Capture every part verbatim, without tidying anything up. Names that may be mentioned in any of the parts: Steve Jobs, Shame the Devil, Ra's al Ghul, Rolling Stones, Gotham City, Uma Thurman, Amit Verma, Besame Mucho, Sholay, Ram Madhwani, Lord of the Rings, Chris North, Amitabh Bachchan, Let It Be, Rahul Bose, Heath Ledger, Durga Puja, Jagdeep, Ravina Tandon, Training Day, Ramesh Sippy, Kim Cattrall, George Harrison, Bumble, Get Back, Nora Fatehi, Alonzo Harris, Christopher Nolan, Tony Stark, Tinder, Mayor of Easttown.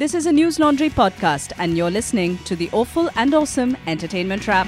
This is a News Laundry podcast and you're listening to the Awful and Awesome Entertainment Rap.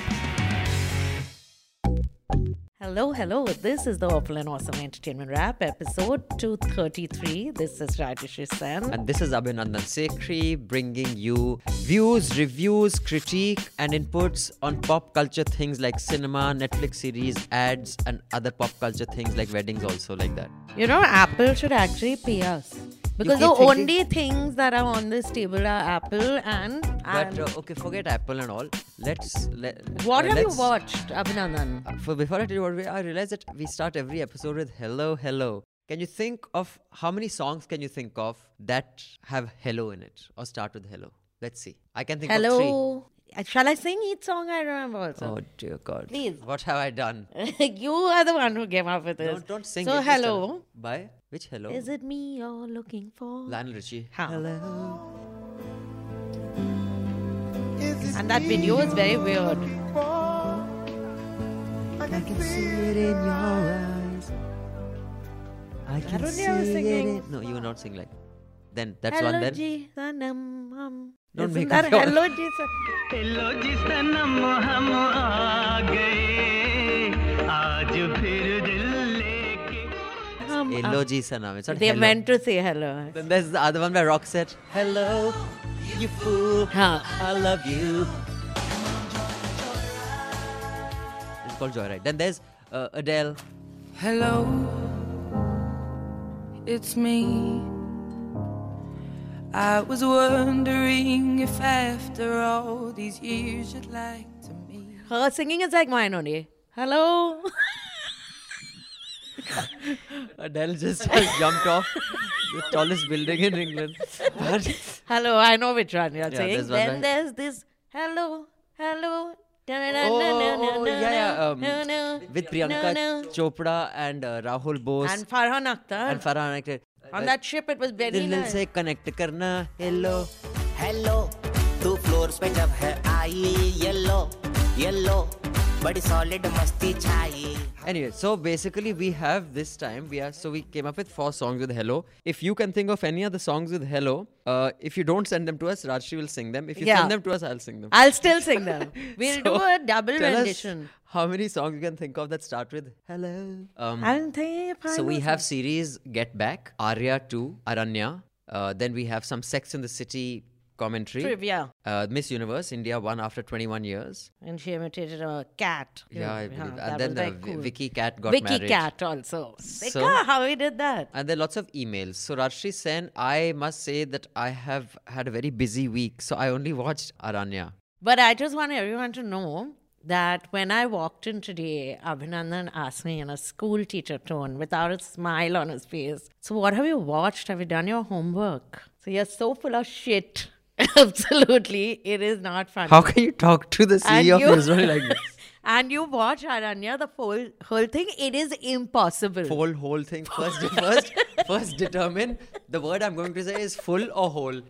Hello, hello. This is the Awful and Awesome Entertainment Rap, episode two thirty-three. This is Rajyasree Sen. And this is Abhinandan Sekhri, bringing you views, reviews, critique and inputs on pop culture things like cinema, Netflix series, ads and other pop culture things like weddings also like that. You know, Apple should actually pay us. Because the thinking? only things that are on this table are Apple and... and but, uh, okay, forget Apple and all. Let's... Let, what uh, have let's, you watched, Abhinandan? Uh, for, before I tell you what, we, I realized that we start every episode with hello, hello. Can you think of... How many songs can you think of that have hello in it? Or start with hello? Let's see. I can think hello. of three. Hello. Shall I sing each song? I remember also. Oh dear God. Please. What have I done? You are the one who came up with this. No, don't sing so it. So hello. By? Which hello? Is it me you're looking for? Lionel Richie. Huh. Hello. Is and that video is very weird. I can, I can see it in your eyes. I can I don't see it singing. In... No, you were not singing like Then, that's hello one then. G, sanam, um. Don't Isn't make up your... Hello, Ji Sanam. Hello, Ji Sanam, hum aa gaye, aaj phir dil leke. Hello, Ji Sanam. It's not they hello. They meant to say hello. Then there's the other one by Roxette. Hello, you fool. Huh. I love you. It's called Joyride. Then there's uh, Adele. Hello, it's me. I was wondering if after all these years you'd like to meet. Her singing is like mine only. Hello. Adele just has jumped off the tallest building in England. But hello, I know which one you're yeah, saying. There's one then right. there's this hello, hello. Oh, yeah, yeah. Um, with Priyanka Chopra and uh, Rahul Bose. And Farhan Akhtar. And Farhan Akhtar. On that ship, it was very dil nice. Se connect karna. Hello. Hello. Two floors pe jab hai aayi. Yellow. Yellow. Badi solid masti chai. Anyway, so basically we have this time, we are so we came up with four songs with hello. If you can think of any other songs with hello, uh, if you don't send them to us, Rajshri will sing them. If you yeah. send them to us, I'll sing them. I'll still sing them. We'll so do a double rendition. How many songs you can think of that start with hello? Um, I'm so we have series Get Back, Aarya two, Aranyak. Uh, then we have some Sex and the City commentary. Trivia. Uh, Miss Universe, India won after twenty-one years. And she imitated a cat. Yeah, I believe. Yeah, and then the v- cool. Vicky Cat got Vicky married. Vicky Cat also. So, Sika, how he did that. And there are lots of emails. So Rajyasree Sen, I must say that I have had a very busy week. So I only watched Aranyak. But I just want everyone to know that when I walked in today, Abhinandan asked me in a school teacher tone without a smile on his face, so what have you watched? Have you done your homework? So you're so full of shit. Absolutely. It is not funny. How can you talk to the C E O of Israel like this? And you watch Aranyak, the whole, whole thing, it is impossible. Full, whole thing. First, first, first determine the word I'm going to say is full or whole.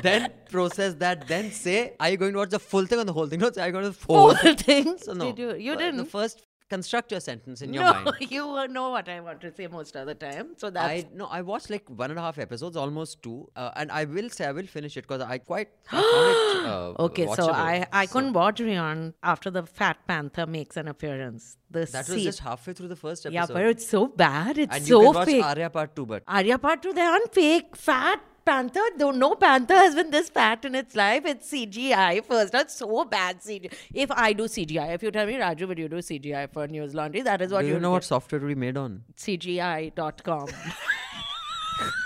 Then process that. Then say, are you going to watch the full thing or the whole thing? No, so are you going to watch the full, full thing? So no. Did you you didn't. The first, construct your sentence in your no, mind. No, you know what I want to say most of the time. So that's... I, no, I watched like one and a half episodes, almost two. Uh, and I will say, I will finish it because I quite... I it, uh, okay, watchable. so I, I so. couldn't watch Rion after the Fat Panther makes an appearance. The that seat. was just halfway through the first episode. Yeah, but it's so bad. It's and so fake. And you can watch Aarya Part two, but... Aarya Part two, they aren't fake. Fat Panther, though no panther has been this fat in its life. It's C G I first. That's so bad C G I. If I do C G I, if you tell me, Raju, would you do C G I for News Laundry? That is what do you, you know. What get. Software we made on? C G I dot com.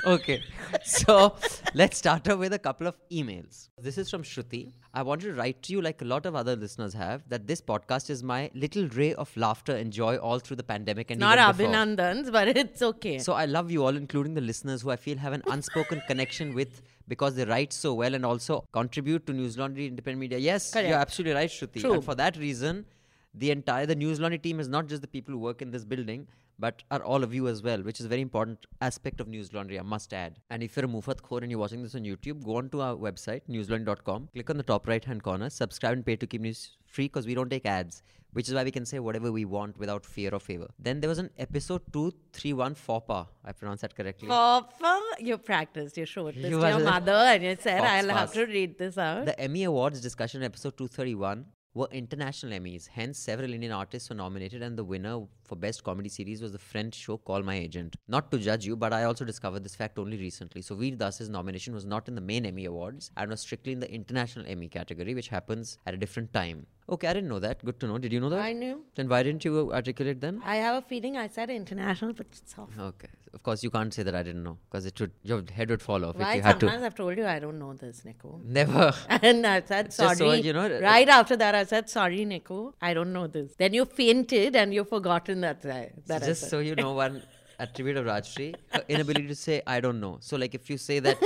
Okay, so let's start off with a couple of emails. This is from Shruti. I wanted to write to you, like a lot of other listeners have, that this podcast is my little ray of laughter and joy all through the pandemic and not Abhinandan's, but it's okay. So I love you all, including the listeners who I feel have an unspoken connection with because they write so well and also contribute to News Laundry, independent media. Yes, correct. You're absolutely right, Shruti. True. And for that reason, the entire the News Laundry team is not just the people who work in this building. but are all of you as well, which is a very important aspect of News Laundry, I must add. And if you're a Mufat Khor and you're watching this on YouTube, go on to our website, news laundry dot com, click on the top right-hand corner, subscribe and pay to keep news free because we don't take ads, which is why we can say whatever we want without fear or favor. Then there was an episode two three one FOPA. I pronounced that correctly. FOPA? You practiced, you showed this you to your mother and you said, Fox I'll fast. have to read this out. The Emmy Awards discussion episode two thirty-one were international Emmys, hence several Indian artists were nominated, and the winner for Best Comedy Series was the French show Call My Agent. Not to judge you, but I also discovered this fact only recently. So Veer Das's nomination was not in the main Emmy Awards and was strictly in the international Emmy category, which happens at a different time. Okay, I didn't know that. Good to know. Did you know that? I knew. Then why didn't you articulate then? I have a feeling I said international, but it's off. Okay. Of course, you can't say that I didn't know, because it should, your head would fall off. Why? If you had sometimes to. I've told you I don't know this, Nico. Never. And I said sorry. So, you know, right after that, I said, sorry, Nico, I don't know this. Then you fainted and you've forgotten that. that so just so you know, one attribute of Rajyasree, her inability to say I don't know. So like if you say that,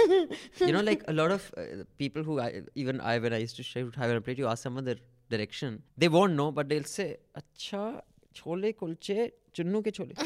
you know, like a lot of uh, people who, I, even I, when I used to shout, I played, you ask someone their direction, they won't know, but they'll say, Acha, chole kulche, chunnu ke chole.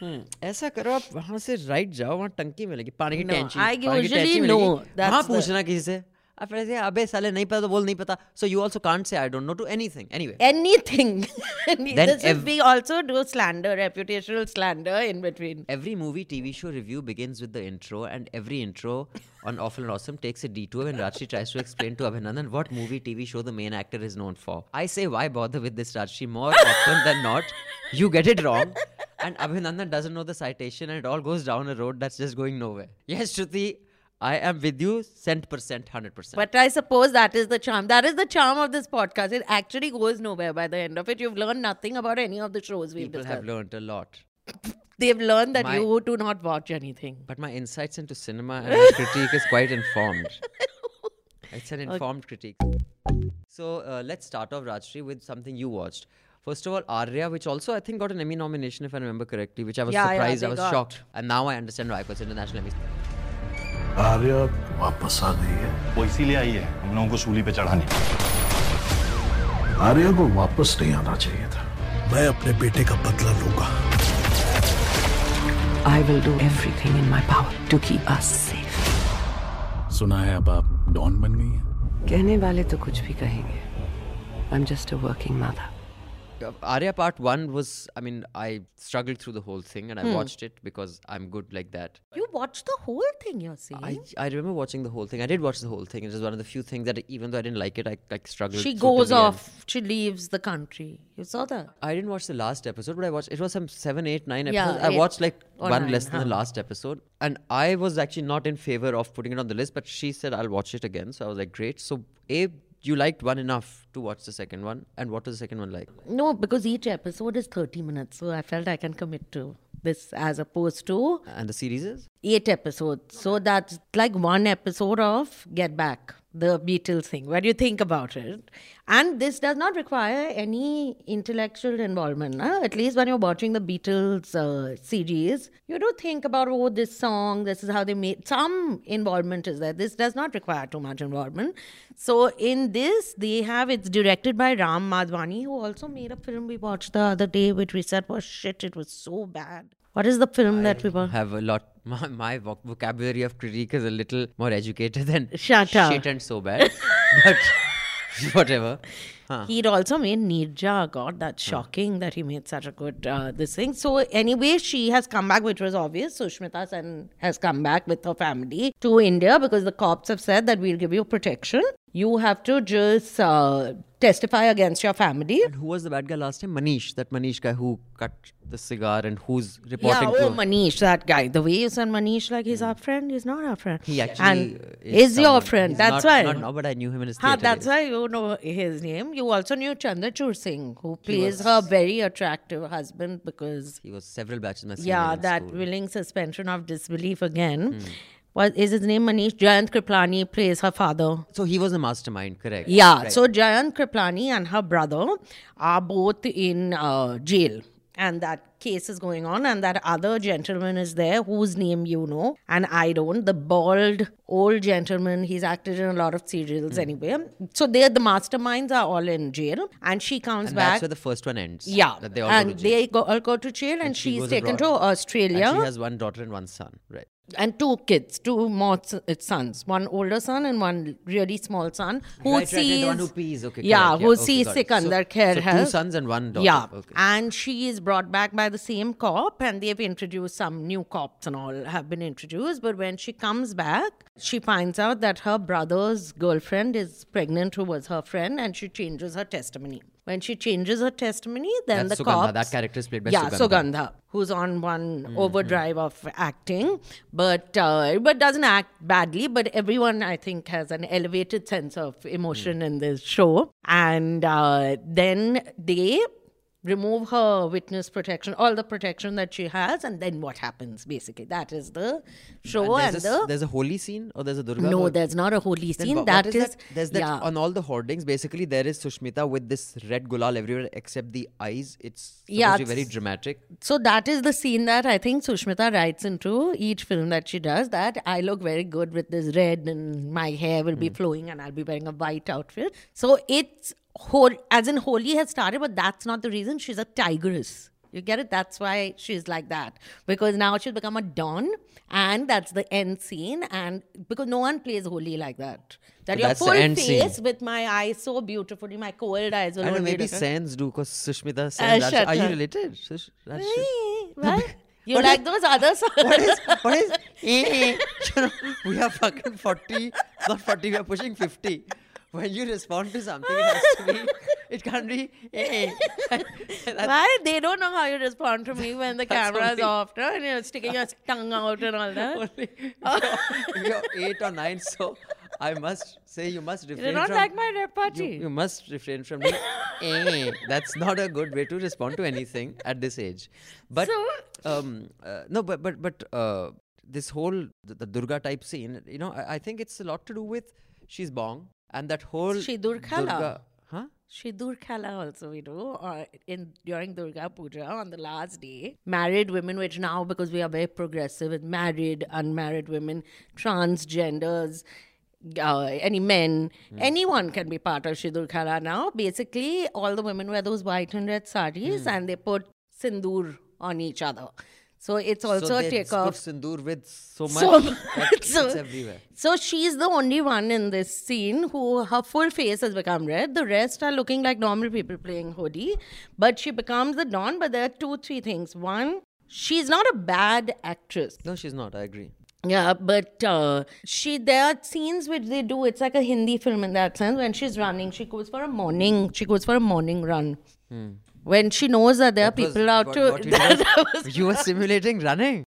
Hmm. ऐसा करो आप वहाँ से right जाओ, वहाँ टंकी मिलेगी पानी की टैंकी, पानी की टैंकी मिलेगी, वहाँ पूछना किसी से. After I say, Abe Saleh, nahi pata, to bol nahi pata. So you also can't say I don't know to anything. Anyway. Anything. This is, we also do slander, reputational slander in between. Every movie, T V show review begins with the intro, and every intro on Awful and Awesome takes a detour when Rajyasree tries to explain to Abhinandan what movie, T V show the main actor is known for. I say, why bother with this, Rajyasree? More often than not, you get it wrong. And Abhinandan doesn't know the citation, and it all goes down a road that's just going nowhere. Yes, Shruti. I am with you, cent percent, hundred percent. But I suppose that is the charm. That is the charm of this podcast. It actually goes nowhere by the end of it. You've learned nothing about any of the shows we've People discussed. People have learned a lot. They've learned that my, you do not watch anything. But my insights into cinema and my critique is quite informed. It's an informed okay. critique. So uh, let's start off, Rajyasree, with something you watched. First of all, Aarya, which also I think got an Emmy nomination, if I remember correctly, which I was yeah, surprised, yeah, I was got. shocked. And now I understand why it was international Emmy. Arya वापस आ गई है, वो इसीलिए आई है हम लोगों को सूली पे चढ़ाने. आर्या को वापस नहीं आना चाहिए था. मैं अपने बेटे का बदला लूंगा. I will do everything in my power to keep us safe. सुना है अब आप डॉन बन गई हैं. कहने वाले तो कुछ भी कहेंगे. I'm just a working mother. Aarya part one was, I mean, I struggled through the whole thing and I hmm. watched it because I'm good like that. You watched the whole thing, you're saying? I, I remember watching the whole thing. I did watch the whole thing. It was one of the few things that even though I didn't like it, I like struggled. She goes off. End. She leaves the country. You saw that? I didn't watch the last episode, but I watched, it was some seven, eight, nine episodes. Yeah, I watched like one nine, less than huh? the last episode. And I was actually not in favor of putting it on the list, but she said, I'll watch it again. So I was like, great. So Abe, you liked one enough to watch the second one. And what was the second one like? No, because each episode is thirty minutes. So I felt I can commit to this as opposed to... And the series is? Eight episodes. So that's like one episode of Get Back, the Beatles thing. What do you think about it? And this does not require any intellectual involvement. Huh? At least when you're watching the Beatles uh, series, you do think about, oh, this song, this is how they made... Some involvement is there. This does not require too much involvement. So in this, they have... It's directed by Ram Madhwani, who also made a film we watched the other day, which we said, oh, shit, it was so bad. What is the film I that we watched? have a lot... My, my voc- vocabulary of critique is a little more educated than Shut up. shit and so bad. But... Whatever. Huh. He'd also made Nirja. God, that's huh. shocking that he made such a good uh, this thing. So anyway, she has come back, which was obvious. Sushmita Sen has come back with her family to India because the cops have said that we'll give you protection. You have to just uh, testify against your family. And who was the bad guy last time? Manish. That Manish guy who cut the cigar and who's reporting yeah, oh, to... Yeah, Manish, that guy. The way you said Manish, like he's mm. our friend. He's not our friend. He actually and is, is your friend. That's not, why. Not now, but I knew him in his theatre. That's days. why you know his name. You also knew Chandrachur Singh, who plays was, her very attractive husband because... He was several batches my Yeah, that school. willing suspension of disbelief again. Mm. What is his name? Manish. Jayant Kriplani plays her father. So he was the mastermind, correct? Yeah. Right. So Jayant Kriplani and her brother are both in uh, jail. And that case is going on, and that other gentleman is there whose name you know and I don't, the bald old gentleman. He's acted in a lot of serials mm. anyway. So they the masterminds are all in jail, and she comes and back. And that's where the first one ends. Yeah. That they all and go to jail. They go, all go to jail, and, and she's she taken abroad. to Australia. And she has one daughter and one son, right? And two kids, two more sons, one older son and one really small son who right, sees right, right, one who pees. Okay, yeah, correct, yeah, who okay, sees Sikandar Khair. So, so two sons and one daughter. Yeah, okay. And she is brought back by the same cop, and they've introduced some new cops and all have been introduced. But when she comes back, she finds out that her brother's girlfriend is pregnant, who was her friend, and she changes her testimony. When she changes her testimony, then That's the Sugandha. cops... That character is played by yeah, Sugandha. Sugandha, who's on one mm, overdrive mm. of acting, but uh, but doesn't act badly. But everyone, I think, has an elevated sense of emotion mm. in this show. And uh, then they remove her witness protection, all the protection that she has, and then what happens, basically. That is the show. And, there's, and a, the, there's a holy scene or there's a Durga? No, or, there's not a holy scene. What, that what is, is that, there's that yeah. on all the hoardings, basically, there is Sushmita with this red gulal everywhere except the eyes. It's yeah, it's, very dramatic. So that is the scene that I think Sushmita writes into each film that she does, that I look very good with this red and my hair will mm. be flowing and I'll be wearing a white outfit. So it's Hol, as in Holi has started, but that's not the reason. She's a tigress. You get it? That's why she's like that. Because now she's become a don, and that's the end scene. And because no one plays Holi like that. That so your full face scene. With my eyes so beautifully, my cold eyes. Will I know, maybe Sen's do, because Sushmita Sen. Uh, are you related? Sush, right? You what like is, those other songs. What is, what is, eh, eh. We are fucking forty, not forty, we are pushing fifty. When you respond to something, it has to be, it can't be, hey. Why? They don't know how you respond to me when the camera is off, no? And you're sticking your tongue out and all that. Only, oh. You're eight or nine, so I must say you must refrain from... You don't like my repartee. You, you must refrain from being, eh. That's not a good way to respond to anything at this age. But, so, um, uh, no, but, but, but uh, this whole, the, the Durga type scene, you know, I, I think it's a lot to do with, she's bong. And that whole Sidur Khala, Durga, huh? Sidur Khala also we do uh, in during Durga Puja on the last day. Married women, which now because we are very progressive with married, unmarried women, transgenders, uh, any men, mm. anyone can be part of Sidur Khala now. Basically, all the women wear those white and red saris, mm. and they put sindoor on each other. So it's also so a takeoff. So sindoor with so much. So, it's so, everywhere. So she's the only one in this scene who her full face has become red. The rest are looking like normal people playing Holi. But she becomes the don. But there are two, three things. One, she's not a bad actress. No, she's not. I agree. Yeah, but uh, she there are scenes which they do. It's like a Hindi film in that sense. When she's running, she goes for a morning. She goes for a morning run. Hmm. When she knows that there that are people was, out what, to... What you, that was, you were simulating running.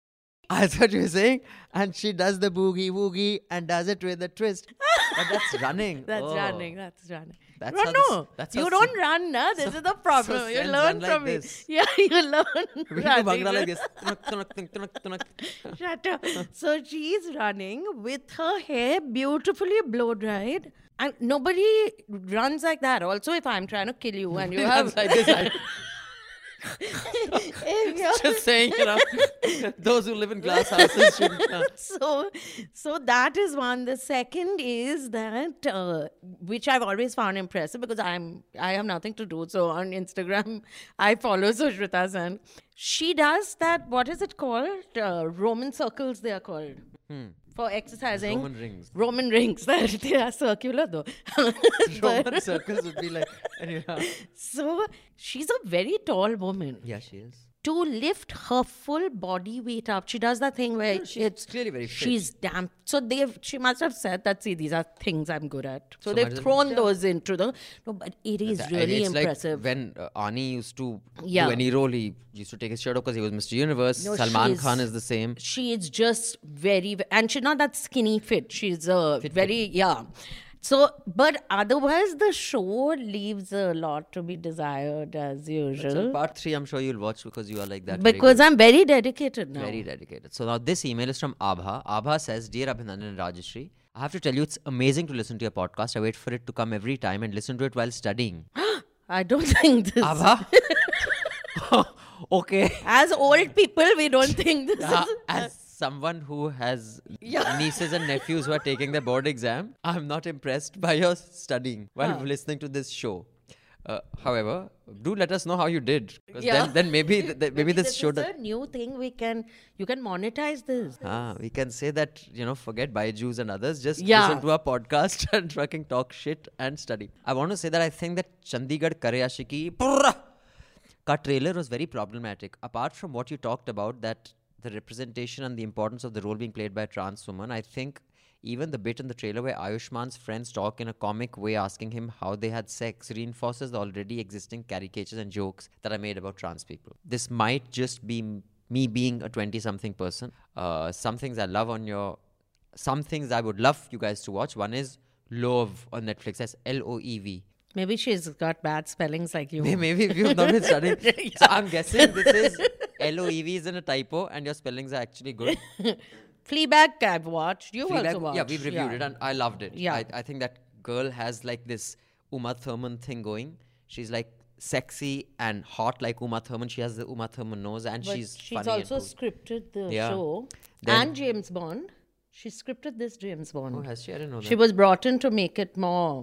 I thought you were saying, and she does the boogie woogie and does it with a twist. But that's running. That's oh. running. That's running. That's no, no. This, that's you don't sin- run, na. This so, is the problem. So you learn from like it. Yeah, you learn. We do Bhangra like this. Shut up. So she's running with her hair beautifully blow-dried. And nobody runs like that. Also, if I'm trying to kill you and you have... like this, I... Just saying, you know, those who live in glass houses shouldn't. Uh. So, so that is one. The second is that, uh, which I've always found impressive because I'm I have nothing to do. So on Instagram, I follow Sushmita Sen. She does that, what is it called? Uh, Roman circles they are called. Hmm. For exercising. Roman rings. Roman rings. They are circular though. Roman circles would be like... Anyhow. So, she's a very tall woman. Yeah, she is. To lift her full body weight up. She does that thing where no, she's it's... clearly very fit. She's damp. So, they've she must have said that, see, these are things I'm good at. So, so they've thrown those down. into the... No, but it is That's really it's impressive. Like when uh, Ani used to yeah. do any role, he used to take his shirt off because he was Mister Universe. No, Salman is, Khan is the same. She is just very... And she's not that skinny fit. She's uh, fit, very... Fit. Yeah. So, but otherwise, the show leaves a lot to be desired as usual. So part three, I'm sure you'll watch because you are like that. Because very I'm very dedicated now. Very dedicated. So now this email is from Abha. Abha says, Dear Abhinandan and Rajyasree, I have to tell you, it's amazing to listen to your podcast. I wait for it to come every time and listen to it while studying. I don't think this... Abha? Okay. As old people, we don't think this uh, is... As someone who has yeah. nieces and nephews who are taking their board exam, I'm not impressed by your studying while huh. listening to this show. Uh, however, do let us know how you did. Yeah. Then, then maybe, th th maybe this, this show... This is a new thing we can... You can monetize this. Ah, we can say that, you know, forget Baiju's and others. Just yeah. listen to our podcast and fucking talk shit and study. I want to say that I think that Chandigarh Karyashiki... Purrah! Our trailer was very problematic. Apart from what you talked about, that the representation and the importance of the role being played by a trans woman, I think even the bit in the trailer where Ayushman's friends talk in a comic way asking him how they had sex reinforces the already existing caricatures and jokes that are made about trans people. This might just be me being a twenty-something person. Uh, some things I love on your... Some things I would love you guys to watch. One is Love on Netflix. That's L O E V. Maybe she's got bad spellings like you. Maybe if you've not been studying. yeah. So I'm guessing this is L O E V is in a typo and your spellings are actually good. Fleabag I've watched. You Fleabag, also watched. Yeah, we've reviewed yeah. it and I loved it. Yeah. I, I think that girl has like this Uma Thurman thing going. She's like sexy and hot like Uma Thurman. She has the Uma Thurman nose and but she's, she's funny. She's also and cool. scripted the yeah. show then, and James Bond. She scripted this James Bond. Oh, has she? I didn't know that. She was brought in to make it more...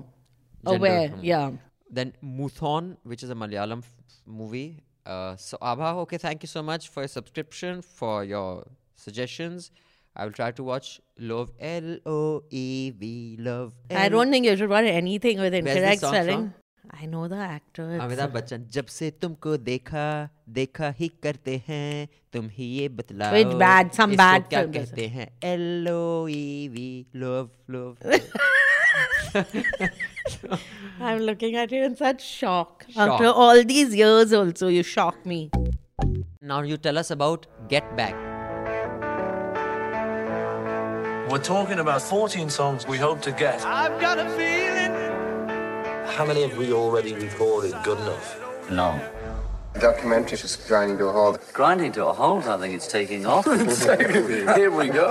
aware, oh, yeah. Then Muthon, which is a Malayalam movie. Uh, so Abha, okay, thank you so much for your subscription, for your suggestions. I will try to watch Love, L O E V, Love. L I don't think you should watch anything with incorrect spelling. I know the actor. Amitabh Bachchan, jab se tumko dekha, dekha hi karte hain, tum hi ye batlao. So it's bad, some bad film. Isko kya kehte hain? L O E V, Love, Love. I'm looking at you in such shock. shock. After all these years also, you shock me. Now you tell us about Get Back. We're talking about fourteen songs we hope to get. I've got a feeling. How many have we already recorded good enough? No. The documentary is just grinding to a halt. Grinding to a halt? I think it's taking off. Here we go.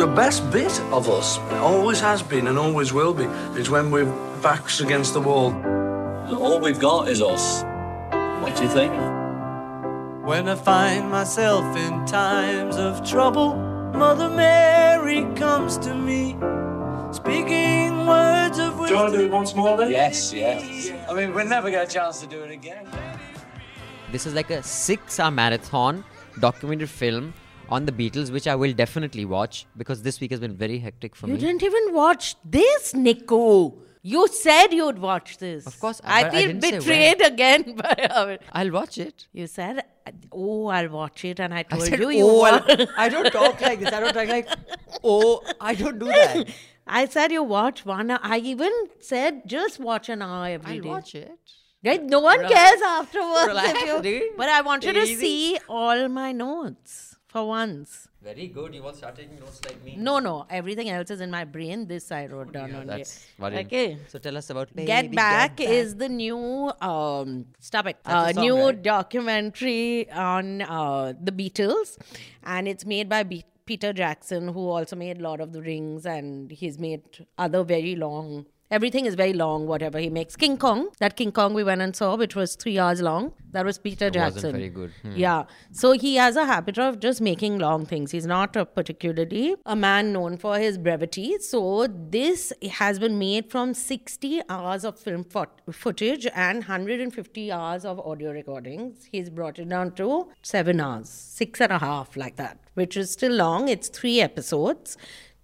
The best bit of us, always has been and always will be, is when we're backs against the wall. All we've got is us. What do you think? When I find myself in times of trouble, Mother Mary comes to me, speaking words of wisdom. Do you want to do it once more then? Yes, yes. I mean, we'll never get a chance to do it again. This is like a six-hour marathon documentary film on the Beatles, which I will definitely watch because this week has been very hectic for you me. You didn't even watch this, Nico. You said you'd watch this. Of course. I feel betrayed again by our... I'll watch it. You said, oh, I'll watch it. And I told I said, you, you oh, I'll, I don't talk like this. I don't talk like, oh, I don't do that. I said you watch one hour. I even said just watch an hour every I'll day. I'll watch it. Right? No one Relax. cares afterwards. Relax, if you, dude. But I want you to see all my notes. For once. Very good. You all start taking notes like me. No, no. Everything else is in my brain. This I wrote oh, down yeah, on that's here. Worrying. Okay. So tell us about Get Baby, Back. Get Back is the new um, stop it. Uh, song, new right? documentary on uh, the Beatles, and it's made by Be Peter Jackson, who also made Lord of the Rings, and he's made other very long. Everything is very long, whatever he makes. King Kong, that King Kong we went and saw, which was three hours long. That was Peter it Jackson. It wasn't very good. Hmm. Yeah. So he has a habit of just making long things. He's not a particularly a man known for his brevity. So this has been made from sixty hours of film fo footage and one hundred fifty hours of audio recordings. He's brought it down to seven hours, six and a half like that, which is still long. It's three episodes.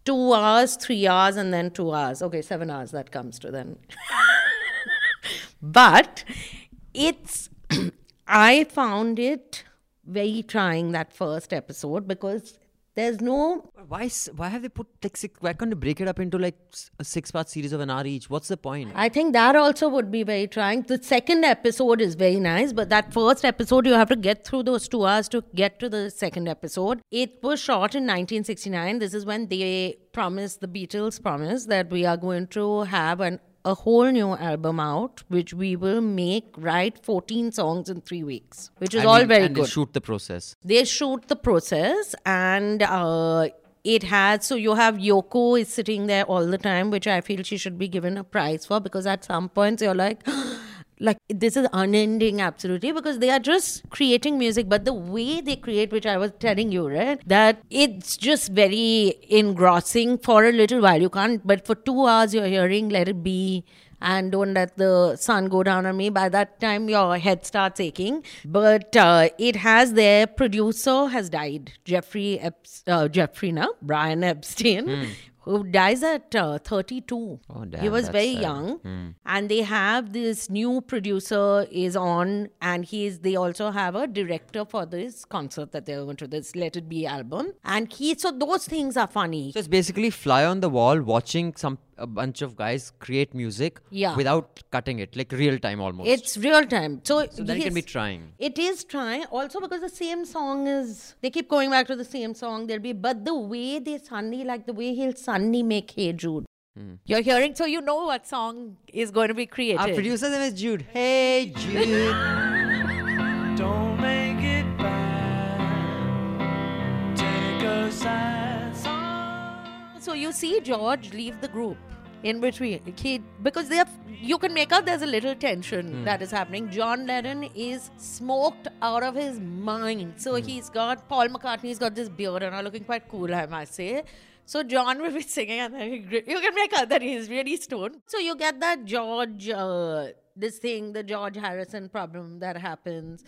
Two hours, three hours, and then two hours. Okay, seven hours that comes to then. But it's, I found it very trying that first episode because there's no... Why Why have they put, like, six, why can't they break it up into like a six-part series of an hour each? What's the point? I think that also would be very trying. The second episode is very nice, but that first episode, you have to get through those two hours to get to the second episode. It was shot in nineteen sixty-nine. This is when they promised, the Beatles promised, that we are going to have an a whole new album out, which we will make, write fourteen songs in three weeks, which is I all mean, very and good. They shoot the process. They shoot the process and uh, it has, so you have Yoko is sitting there all the time, which I feel she should be given a prize for because at some points you're like, Like, this is unending, absolutely, because they are just creating music. But the way they create, which I was telling you, right, that it's just very engrossing for a little while. You can't, but for two hours you're hearing Let It Be and Don't Let the Sun Go Down on Me. By that time, your head starts aching. But uh, it has, their producer has died, Jeffrey, Epst- uh, Jeffrey, no? Brian Epstein. Mm. Who dies at uh, thirty-two. Oh, damn, he was very sad. young. Mm. And they have this new producer is on, and he is, they also have a director for this concert that they're going to, this Let It Be album. And he, so those things are funny. So it's basically fly on the wall watching some a bunch of guys create music yeah. without cutting it, like real time almost. It's real time. So, so then it can be trying. It is trying. Also because the same song is, they keep going back to the same song. There'll be, but the way they suddenly, like the way he'll suddenly make Hey Jude. Hmm. You're hearing, so you know what song is going to be created. Our producer's name is Jude. Hey Jude. Don't make it bad. Take a sad song. So you see George leave the group. In between, he, because they have, you can make out there's a little tension mm. that is happening. John Lennon is smoked out of his mind. So mm. he's got, Paul McCartney's got this beard and are looking quite cool, I must say. So John will be singing and then he, you can make out that he's really stoned. So you get that George, uh, this thing, the George Harrison problem that happens.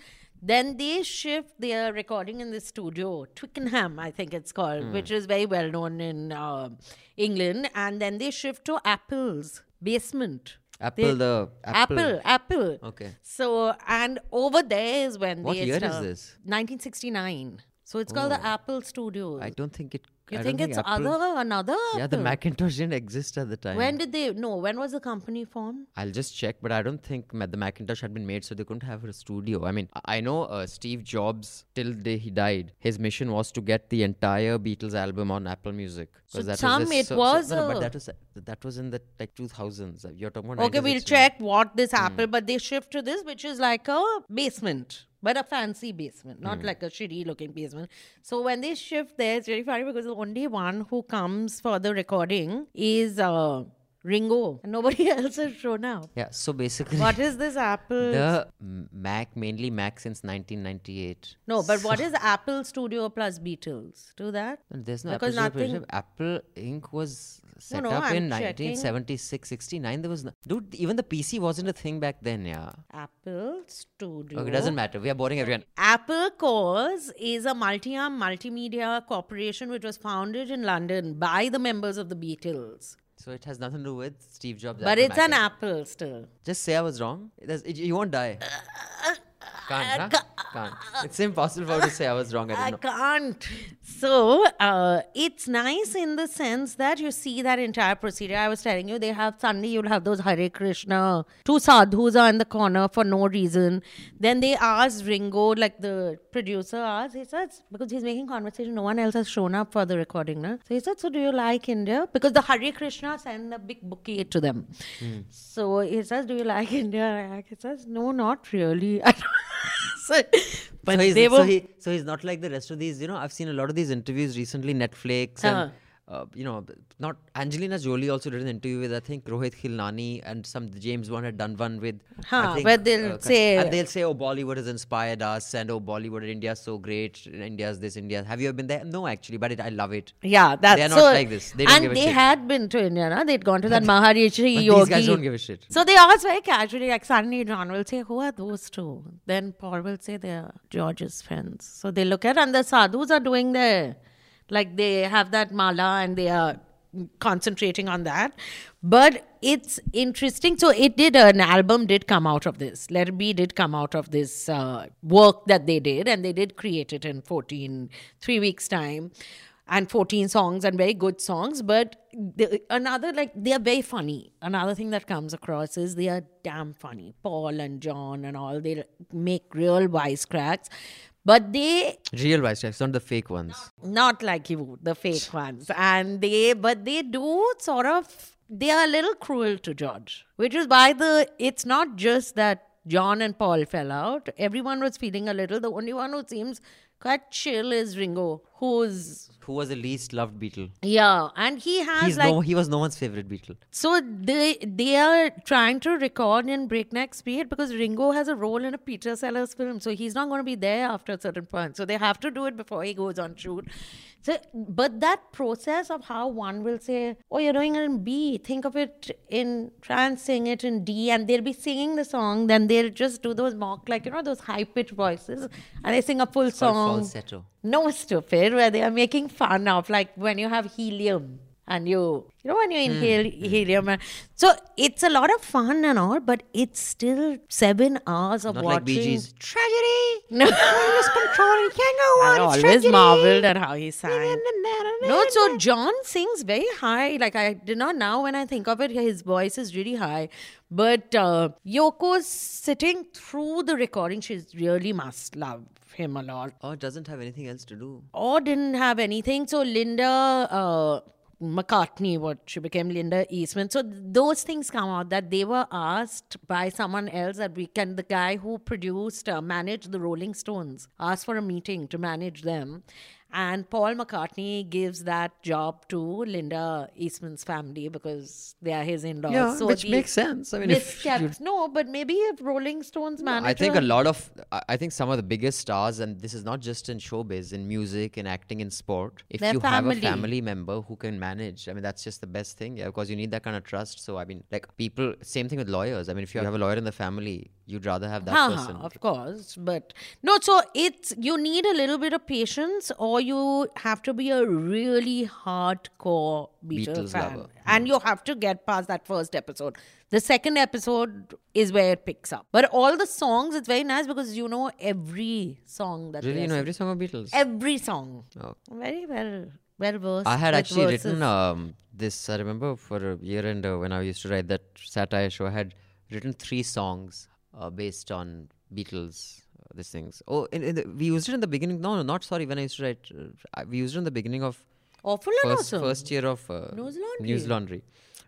Then they shift their recording in the studio, Twickenham, I think it's called, mm. which is very well known in uh, England. And then they shift to Apple's basement. Apple, they, the... Apple. Apple, Apple. Okay. So, and over there is when what they... What year start, is this? nineteen sixty-nine. So it's oh. called the Apple Studios. I don't think it... You I think, think it's Apple, other another Apple? Yeah, the Macintosh didn't exist at the time. When did they... No, when was the company formed? I'll just check, but I don't think the Macintosh had been made, so they couldn't have a studio. I mean, I know uh, Steve Jobs, till the day he died, his mission was to get the entire Beatles album on Apple Music. So that some was this, it so, was... So, no, no, but that was, that was in the like two thousands. You're talking about... Okay, we'll check what this Apple... Mm. But they shift to this, which is like a basement. But a fancy basement, not mm. like a shitty looking basement. So when they shift there, it's really funny because the only one who comes for the recording is uh, Ringo. And nobody else has shown up. Yeah, so basically... What is this Apple? The Mac, mainly Mac since nineteen ninety-eight. No, but so what is Apple Studio plus Beatles? Do that? There's no because Apple Studio. Nothing... Apple Incorporated was... set no, no, up I'm in nineteen seventy-six sixty-nine. There was no, dude, even the P C wasn't a thing back then. Yeah, Apple Studio. Okay, it doesn't matter, we are boring everyone. Apple Corps is a multi-arm multimedia corporation which was founded in London by the members of the Beatles. So it has nothing to do with Steve Jobs. But Apple it's Mac an Apple still. Just say I was wrong. It, you won't die. Can't, huh? Can't. It's impossible for you to say I was wrong. I, I can't. So, uh, it's nice in the sense that you see that entire procedure. I was telling you, they have, suddenly you'll have those Hare Krishna, two sadhus are in the corner for no reason. Then they asked Ringo, like the producer asked, he says, because he's making conversation, no one else has shown up for the recording. Na? So he said, so do you like India? Because the Hare Krishna send a big bouquet to them. Mm. So he says, do you like India? He says, no, not really. I don't So, but so, he's, they were, so, he, so he's not like the rest of these, you know, I've seen a lot of these interviews recently, Netflix uh-huh. and, uh, you know, not Angelina Jolie also did an interview with, I think, Rohit Khilnani and some James Bond had done one with, huh, I think, where they'll uh, say, and they'll say, oh, Bollywood has inspired us and oh, Bollywood, India's so great, India's this, India. Have you ever been there? No, actually, but it, I love it. Yeah, that's They're not so, like this. They don't give a shit. And they had been to India, na? They'd gone to that Maharishi Yogi. These guys don't give a shit. So they asked very casually, like suddenly John will say, who are those two? Then Paul will say, they're George's friends. So they look at, and the sadhus are doing their... Like they have that mala and they are concentrating on that. But it's interesting. So it did, an album did come out of this. Let It Be did come out of this uh, work that they did. And they did create it in fourteen, three weeks time. And fourteen songs and very good songs. But they, another, like, they are very funny. Another thing that comes across is they are damn funny. Paul and John and all, they make real wisecracks. But they... Real wisecracks, not the fake ones. Not, not like you, the fake ones. And they... But they do sort of... They are a little cruel to George. Which is by the... It's not just that John and Paul fell out. Everyone was feeling a little... The only one who seems Kaushal is Ringo, who's... Who was the least loved Beatle. Yeah, and he has He's like... No, he was no one's favorite Beatle. So they they are trying to record in breakneck speed because Ringo has a role in a Peter Sellers film. So he's not going to be there after a certain point. So they have to do it before he goes on shoot. So, but that process of how one will say, oh, you're doing it in B, think of it in, try and sing it in D, and they'll be singing the song, then they'll just do those mock, like, you know, those high-pitched voices, and they sing a full it's song. Falsetto. No, stupid, where they are making fun of, like, when you have helium, and you, you know, when you inhale mm. helium. And, so, it's a lot of fun and all, but it's still seven hours of Not watching. Not like Bee Gees. Tragedy! No. I always tragedy. marveled at how he sang. No, so John sings very high. Like, I did not now when I think of it, his voice is really high. But uh, Yoko's sitting through the recording. She really must love him a lot. Or doesn't have anything else to do. Or didn't have anything. So, Linda... Uh, McCartney, what she became Linda Eastman. So those things come out that they were asked by someone else that we can, the guy who produced, uh, managed the Rolling Stones, asked for a meeting to manage them. And Paul McCartney gives that job to Linda Eastman's family because they are his in-laws. Yeah, so which makes sense. I mean, if no, but maybe if Rolling Stones manager... I think a lot of... I think some of the biggest stars, and this is not just in showbiz, in music, in acting, in sport. If you family. have a family member who can manage, I mean, that's just the best thing. Yeah, because you need that kind of trust. So, I mean, like people... Same thing with lawyers. I mean, if you have a lawyer in the family, you'd rather have that uh-huh, person. Of course. But... No, so it's... You need a little bit of patience, or you have to be a really hardcore Beatles, Beatles fan. Lover. And you have to get past that first episode. The second episode is where it picks up. But all the songs, it's very nice because you know every song. that Really? You know every song of Beatles? Every song. Oh. Very well, well versed. I had actually verses. written um, this, I remember for a year and uh, when I used to write that satire show, I had written three songs uh, based on Beatles. These things. Oh, in, in the, we used it in the beginning. No, no, not sorry. When I used to write, uh, we used it in the beginning of Awful and first, awesome. first year of uh, News Laundry. News Laundry.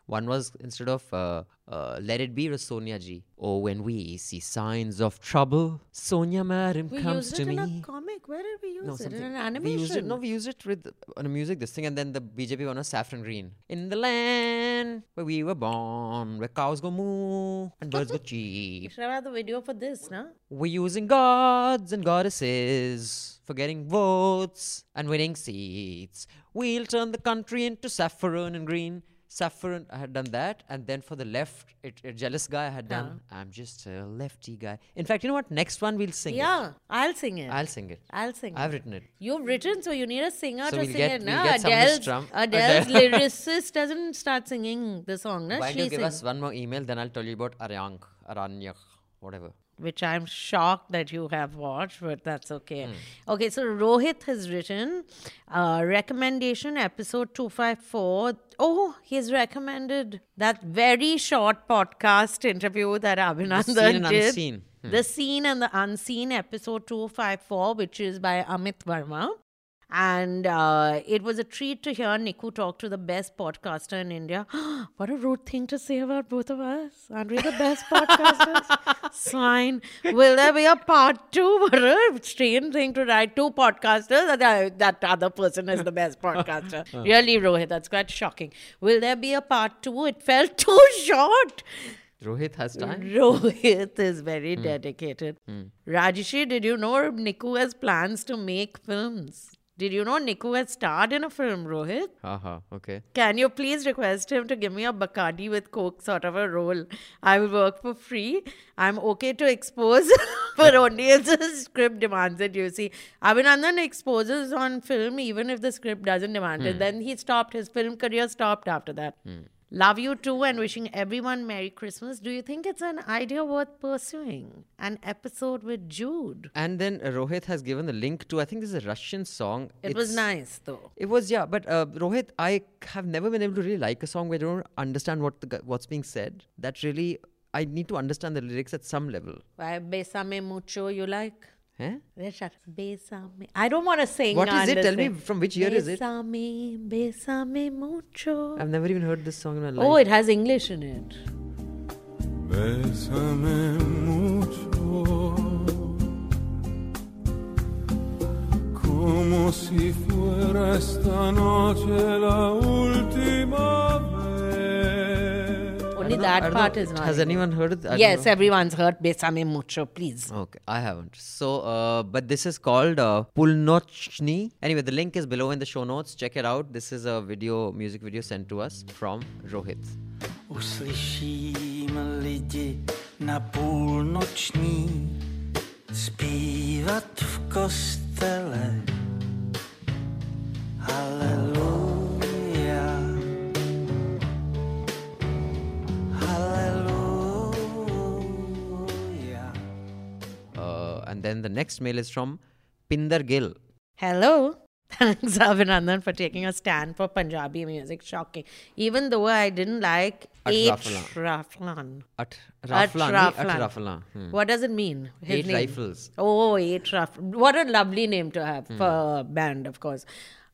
One was instead of uh, uh, Let It Be, it was Sonia Ji. Oh, when we see signs of trouble, Sonia madam we comes to me. We used it in a comic. Where did we use no, it? Something. In an animation? We used it, no, we used it with, on a music, this thing. And then the B J P one was Saffron Green. In the land where we were born, where cows go moo and birds go cheep. Should I have the video for this, no? We're using gods and goddesses for getting votes and winning seats. We'll turn the country into saffron and green. Saffron, I had done that. And then for the left, it, it jealous guy, I had yeah. done, I'm just a lefty guy. In fact, you know what? Next one, we'll sing yeah, it. Yeah, I'll sing it. I'll sing it. I'll sing I've it. I've written it. You've written, so you need a singer so to we'll sing get, it. We'll no, get Adele's, Adele's lyricist doesn't start singing the song. No? Why don't you give us one more email, then I'll tell you about Aranyak, Aranyak, whatever. Which I'm shocked that you have watched, but that's okay. Mm. Okay, so Rohit has written uh, recommendation episode two fifty-four. Oh, he's recommended that very short podcast interview that Abhinandan did. Unseen. Hmm. The Seen and the Unseen episode two fifty-four, which is by Amit Verma. And uh, it was a treat to hear Niku talk to the best podcaster in India. What a rude thing to say about both of us. Aren't we the best podcasters? Swine. Will there be a part two? What a strange thing to write. Two podcasters. That, that other person is the best podcaster. Really, Rohit, that's quite shocking. Will there be a part two? It felt too short. Rohit has time. Rohit is very mm. dedicated. Mm. Rajyasree, did you know Niku has plans to make films? Did you know Niku has starred in a film, Rohit? Aha, uh-huh, okay. Can you please request him to give me a Bacardi with Coke sort of a role? I will work for free. I'm okay to expose, but only if the script demands it, you see. Abhinandan exposes on film even if the script doesn't demand hmm. it. Then he stopped. His film career stopped after that. Hmm. Love you too and wishing everyone Merry Christmas. Do you think it's an idea worth pursuing? An episode with Jude. And then uh, Rohit has given the link to, I think this is a Russian song. It it's, was nice though. It was, yeah. But uh, Rohit, I have never been able to really like a song where I don't understand what the, what's being said. That really, I need to understand the lyrics at some level. Why Besame Mucho you like? Huh? I don't want to sing. What is it? Tell me from which year is it? Besame, besame mucho. I've never even heard this song in my life. Oh, it has English in it. Besame mucho. Como si fuera esta noche la última vez. Only that know, part know, is not. Has anyone heard it? I yes, everyone's heard Besame Mucho, please. Okay, I haven't. So, uh, but this is called uh, Pulnochni. Anyway, the link is below in the show notes. Check it out. This is a video, music video sent to us from Rohit. Uslyším lidi na půlnoční zpívat v kostele Haleluja, Haleluja. Uh, and then the next mail is from Pinder Gill. Hello. Thanks, Abhinandan, for taking a stand for Punjabi music. Shocking. Even though I didn't like Eight Riflan. At Riflan. Hmm. What does it mean? His eight name? Rifles. Oh, Eight Riflan. What a lovely name to have hmm. for a band, of course.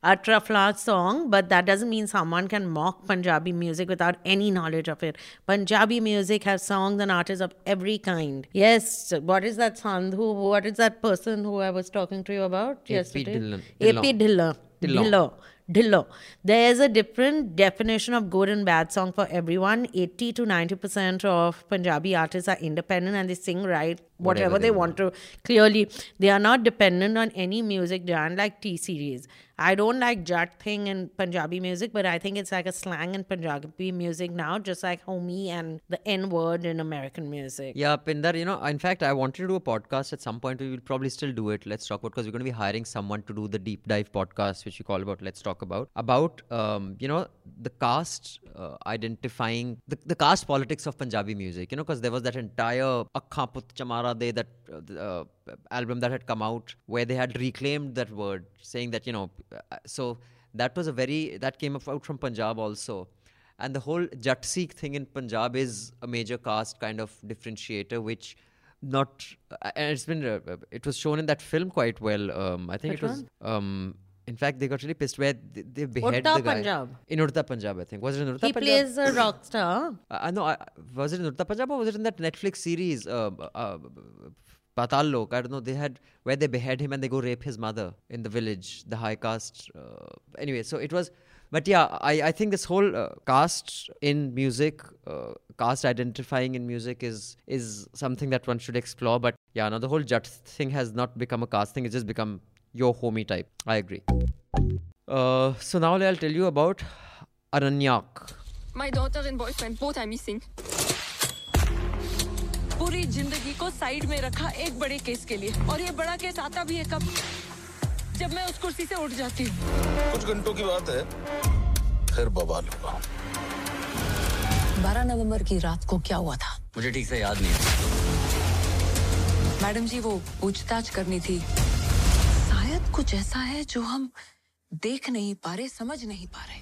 At Riflan song, but that doesn't mean someone can mock Punjabi music without any knowledge of it. Punjabi music has songs and artists of every kind. Yes, what is that Sandhu? What is that person who I was talking to you about yesterday? A P. Dhillon. Dhillon. Dhillon. There's a different definition of good and bad song for everyone. eighty to ninety percent of Punjabi artists are independent and they sing, write whatever, whatever they, they want to. Clearly, they are not dependent on any music genre like T-series. I don't like Jat thing in Punjabi music, but I think it's like a slang in Punjabi music now, just like homie and the N-word in American music. Yeah, Pinder, you know, in fact, I wanted to do a podcast at some point. We will probably still do it. Let's talk about, because we're going to be hiring someone to do the deep dive podcast, which we call about Let's Talk About, about, um, you know, the caste uh, identifying, the, the caste politics of Punjabi music, you know, because there was that entire Akha Put Chamara De, that uh, album that had come out where they had reclaimed that word, saying that, you know, so that was a very, that came out from Punjab also. And the whole Jat Sikh thing in Punjab is a major caste kind of differentiator, which not, and it's been, uh, it was shown in that film quite well. Um, I think Which it was, um, in fact, they got really pissed where they, they beheaded the guy. Punjab. In Urta Punjab, I think. Was it in Urta Punjab? He plays a rock star. Uh, no, uh, was it in Urta Punjab or was it in that Netflix series? Uh, uh, Patal Lok, I don't know, they had, where they behead him and they go rape his mother in the village, the high caste. Uh, anyway, so it was, but yeah, I, I think this whole uh, caste in music, uh, caste identifying in music is is something that one should explore. But yeah, now the whole Jat thing has not become a caste thing, it's just become your homie type. I agree. Uh, so now I'll tell you about Aranyak. My daughter and boyfriend both are missing. पूरी जिंदगी को side में रखा एक बड़े case के लिए और ये बड़ा केस आता भी है कब जब मैं उस कुर्सी से उठ जाती हूँ कुछ घंटों की बात है फिर बवाल हुआ बारह नवंबर की रात को क्या हुआ था मुझे ठीक से याद नहीं है मैडम जी वो पूछताछ करनी थी शायद कुछ ऐसा है जो हम देख नहीं पा रहे समझ नहीं पा रहे.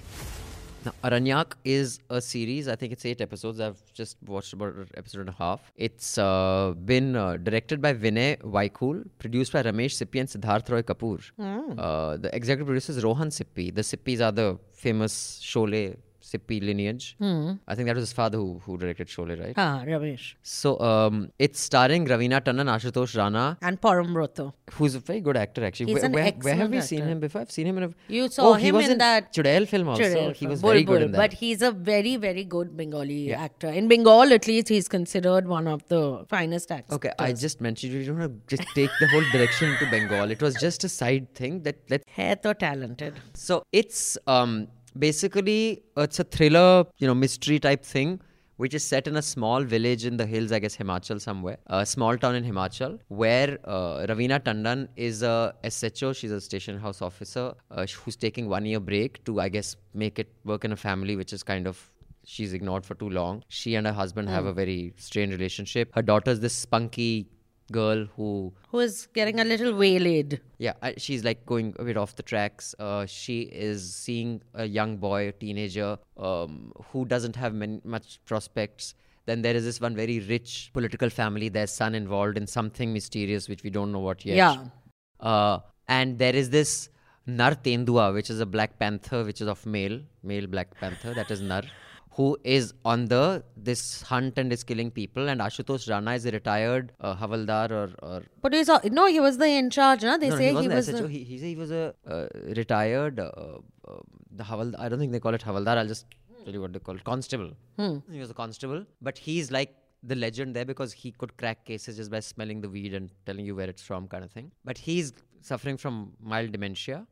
Now, Aranyak is a series. I think it's eight episodes. I've just watched about an episode and a half. It's uh, been uh, directed by Vinay Vaikul, produced by Ramesh Sippy and Siddharth Roy Kapoor. Mm. Uh, the executive producer is Rohan Sippy. The Sippys are the famous Sholay Sippy lineage. Mm. I think that was his father who, who directed Sholay, right? Ah, Ramesh. So, um, it's starring Ravina Tandon, Ashutosh Rana. And Parambrato. Who's a very good actor, actually. He's where, an where, where have we actor. seen him before? I've seen him in a... You saw oh, him in that... Chudel film also. Chudel he was Bol, very Bol, good in that. But he's a very, very good Bengali yeah. actor. In Bengal, at least, he's considered one of the finest actors. Okay, I just mentioned, you don't want to just take the whole direction to Bengal. It was just a side thing that... that Hai to talented. So, it's... um. Basically, it's a thriller, you know, mystery type thing, which is set in a small village in the hills, I guess, Himachal somewhere. A small town in Himachal, where uh, Ravina Tandon is a S H O. She's a station house officer uh, who's taking one year break to, I guess, make it work in a family, which is kind of... She's ignored for too long. She and her husband mm. have a very strained relationship. Her daughter's this spunky girl who... Who is getting a little waylaid. Yeah, she's like going a bit off the tracks. Uh, she is seeing a young boy, a teenager, um, who doesn't have many, much prospects. Then there is this one very rich political family, their son involved in something mysterious, which we don't know what yet. Yeah. Uh, and there is this Nar Tendua, which is a black panther, which is of male, male black panther, that is Nar, who is on the this hunt and is killing people. And Ashutosh Rana is a retired uh, Havaldar or, or... But he's, no, he was the in charge, na? They no, say no, he, he was S H O. The... He, he, he was a uh, retired, uh, uh, the Havaldar, I don't think they call it Havaldar, I'll just tell you what they call it, constable. Hmm. He was a constable, but he's like the legend there because he could crack cases just by smelling the weed and telling you where it's from kind of thing. But he's suffering from mild dementia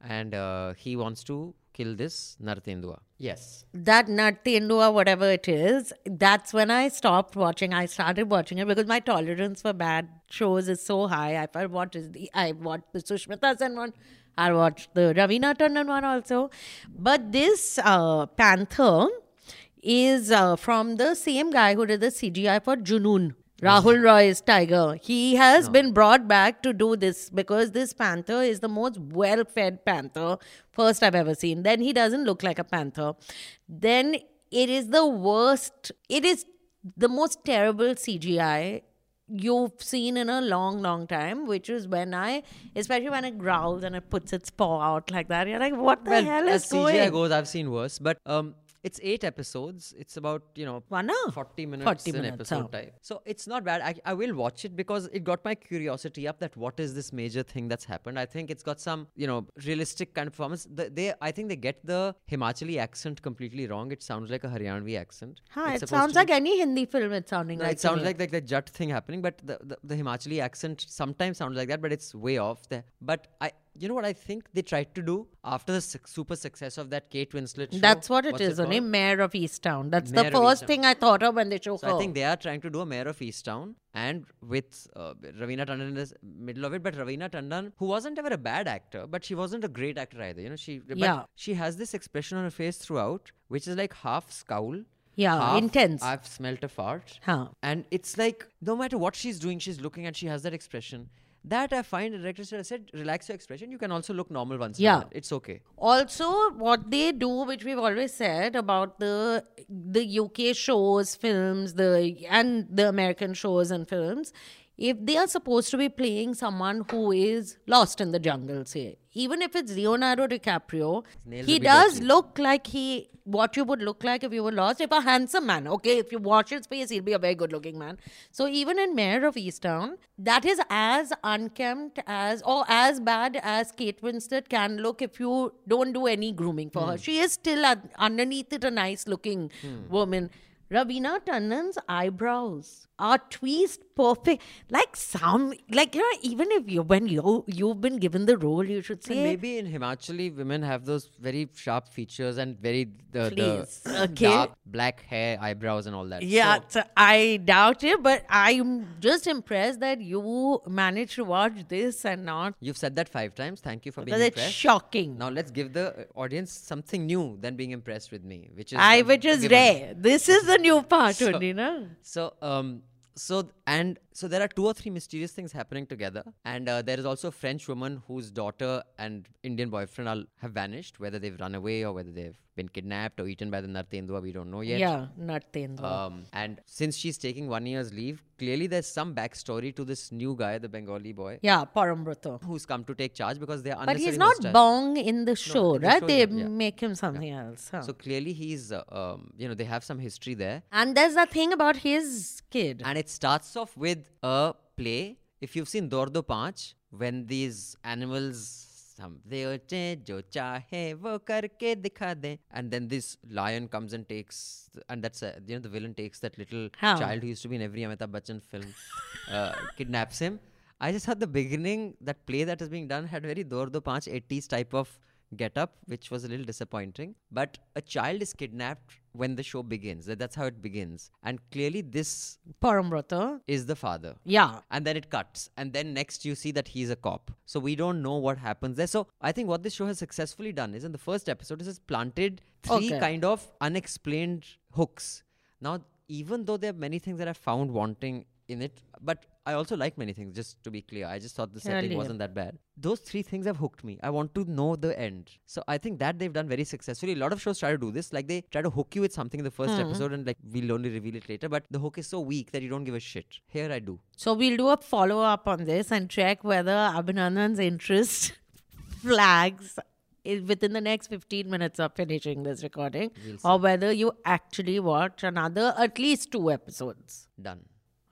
and uh, he wants to kill this Nartendua. Yes. That Nartendua, whatever it is, that's when I stopped watching. I started watching it because my tolerance for bad shows is so high. I watched the, I watched the Sushmita Sen one. I watched the Ravina Tandon one also. But this uh, Panther is uh, from the same guy who did the C G I for Junoon. Rahul Roy's tiger. He has no. been brought back to do this because this panther is the most well-fed panther first I've ever seen. Then he doesn't look like a panther. Then it is the worst. It is the most terrible C G I you've seen in a long, long time, which is when I, especially when it growls and it puts its paw out like that. You're like, what the well, hell is going? As C G I goes, I've seen worse. But, um... it's eight episodes. It's about, you know, One forty minutes forty an minutes, episode huh? type. So it's not bad. I, I will watch it because it got my curiosity up that what is this major thing that's happened. I think it's got some, you know, realistic kind of performance. The, they, I think they get the Himachali accent completely wrong. It sounds like a Haryanvi accent. Huh, it sounds like any Hindi film it's sounding no, like. It sounds like, like the Jat thing happening, but the, the, the Himachali accent sometimes sounds like that, but it's way off there. But I... You know what I think they tried to do after the su- super success of that Kate Winslet show? That's what it What's is, it only Mayor of Easttown. That's Mayor the first thing I thought of when they show so her. I think they are trying to do a Mayor of Easttown and with uh, Ravina Tandon in the middle of it. But Ravina Tandon, who wasn't ever a bad actor, but she wasn't a great actor either. You know, she but yeah. she has this expression on her face throughout, which is like half scowl. Yeah, half, intense. I've smelt a fart. Huh. And it's like, no matter what she's doing, she's looking and she has that expression. That I find, the director said, relax your expression. You can also look normal once in a while. It's okay. Also, what they do, which we've always said about the the U K shows, films, the and the American shows and films, if they are supposed to be playing someone who is lost in the jungle, say, even if it's Leonardo DiCaprio, Nails he does look like he, what you would look like if you were lost, if a handsome man, okay, if you watch his face, he'll be a very good looking man. So even in Mayor of Easttown, that is as unkempt as, or as bad as Kate Winslet can look if you don't do any grooming for mm. her. She is still a, underneath it a nice looking mm. woman. Ravina Tandon's eyebrows are tweezed perfect. Like some, like, you know, even if you, when you, you've been given the role, you should say. And maybe in Himachali, women have those very sharp features and very the, the okay. dark black hair, eyebrows and all that. Yeah, so, so I doubt it, but I'm just impressed that you managed to watch this and not. You've said that five times. Thank you for being impressed. Because it's shocking. Now let's give the audience something new than being impressed with me, which is I, which is rare. This is the new part so, only, na? So, um, so and so there are two or three mysterious things happening together, and uh, there is also a French woman whose daughter and Indian boyfriend are, have vanished, whether they've run away or whether they've been kidnapped or eaten by the Nartendua, we don't know yet. Yeah, Nartendua. Um, and since she's taking one year's leave, clearly there's some backstory to this new guy, the Bengali boy. Yeah, Parambrato. Who's come to take charge because they are unnecessary. But he's not hostile. Bong in the show, no, in right? The show, they yeah. make him something yeah. else. Huh? So clearly he's, uh, um, you know, they have some history there. And there's that thing about his kid. And it starts off with a play. If you've seen Dor Do Panch, when these animals... And then this lion comes and takes, and that's a, you know, the villain takes that little How? child who used to be in every Amitabh Bachchan film, uh, kidnaps him. I just thought the beginning, that play that is being done had very Dor Do Panch eighties type of get up, which was a little disappointing. But a child is kidnapped when the show begins. That's how it begins. And clearly this Parambrata is the father. Yeah. And then it cuts. And then next you see that he's a cop. So we don't know what happens there. So I think what this show has successfully done is in the first episode, it has planted three okay. kind of unexplained hooks. Now, even though there are many things that I found wanting in it, but I also like many things, just to be clear. I just thought the setting yeah, wasn't that bad. Those three things have hooked me. I want to know the end. So I think that they've done very successfully. A lot of shows try to do this. Like they try to hook you with something in the first mm. episode and like we'll only reveal it later. But the hook is so weak that you don't give a shit. Here I do. So we'll do a follow-up on this and check whether Abhinandan's interest flags within the next fifteen minutes of finishing this recording, we'll or whether you actually watch another at least two episodes. Done.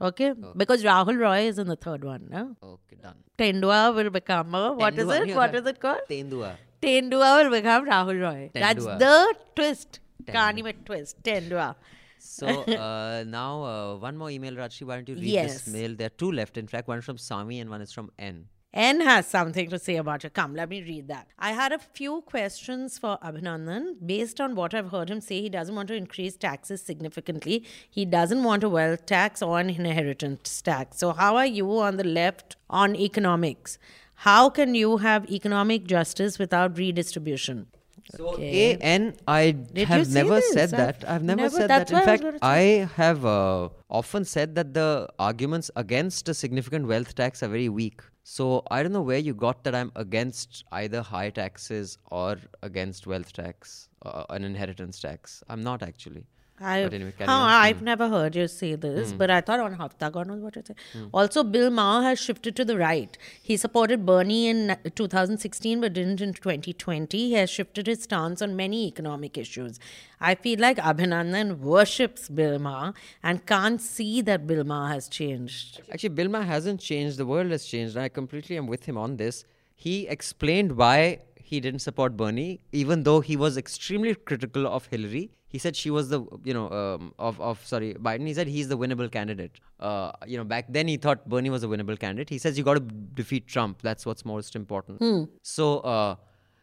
Okay? okay? Because Rahul Roy is in the third one. No? Okay, done. Tendua will become a... What Tendua, is it? What is it called? Tendua. Tendua will become Rahul Roy. Tendua. That's the twist. Kaani mein twist. Tendua. So, uh, now uh, one more email, Rajshri. Why don't you read yes. this mail? There are two left. In fact, one is from Sami and one is from N. N has something to say about it. Come, let me read that. I had a few questions for Abhinandan. Based on what I've heard him say, he doesn't want to increase taxes significantly. He doesn't want a wealth tax or an inheritance tax. So how are you on the left on economics? How can you have economic justice without redistribution? So, okay. A N, I Did have never said I've that. I've never, never said that. In fact, I, I have uh, often said that the arguments against a significant wealth tax are very weak. So, I don't know where you got that I'm against either high taxes or against wealth tax, uh, an inheritance tax. I'm not actually. I've, anyway, huh, I've mm. never heard you say this, mm. but I thought on Hafta, God knows what you say. Mm. Also, Bill Maher has shifted to the right. He supported Bernie in two thousand sixteen, but didn't in twenty twenty. He has shifted his stance on many economic issues. I feel like Abhinandan worships Bill Maher and can't see that Bill Maher has changed. Actually, Bill Maher hasn't changed. The world has changed. I completely am with him on this. He explained why he didn't support Bernie, even though he was extremely critical of Hillary. He said she was the, you know, um, of, of, sorry, Biden. He said he's the winnable candidate. Uh, you know, back then he thought Bernie was a winnable candidate. He says you got to defeat Trump. That's what's most important. Hmm. So, uh,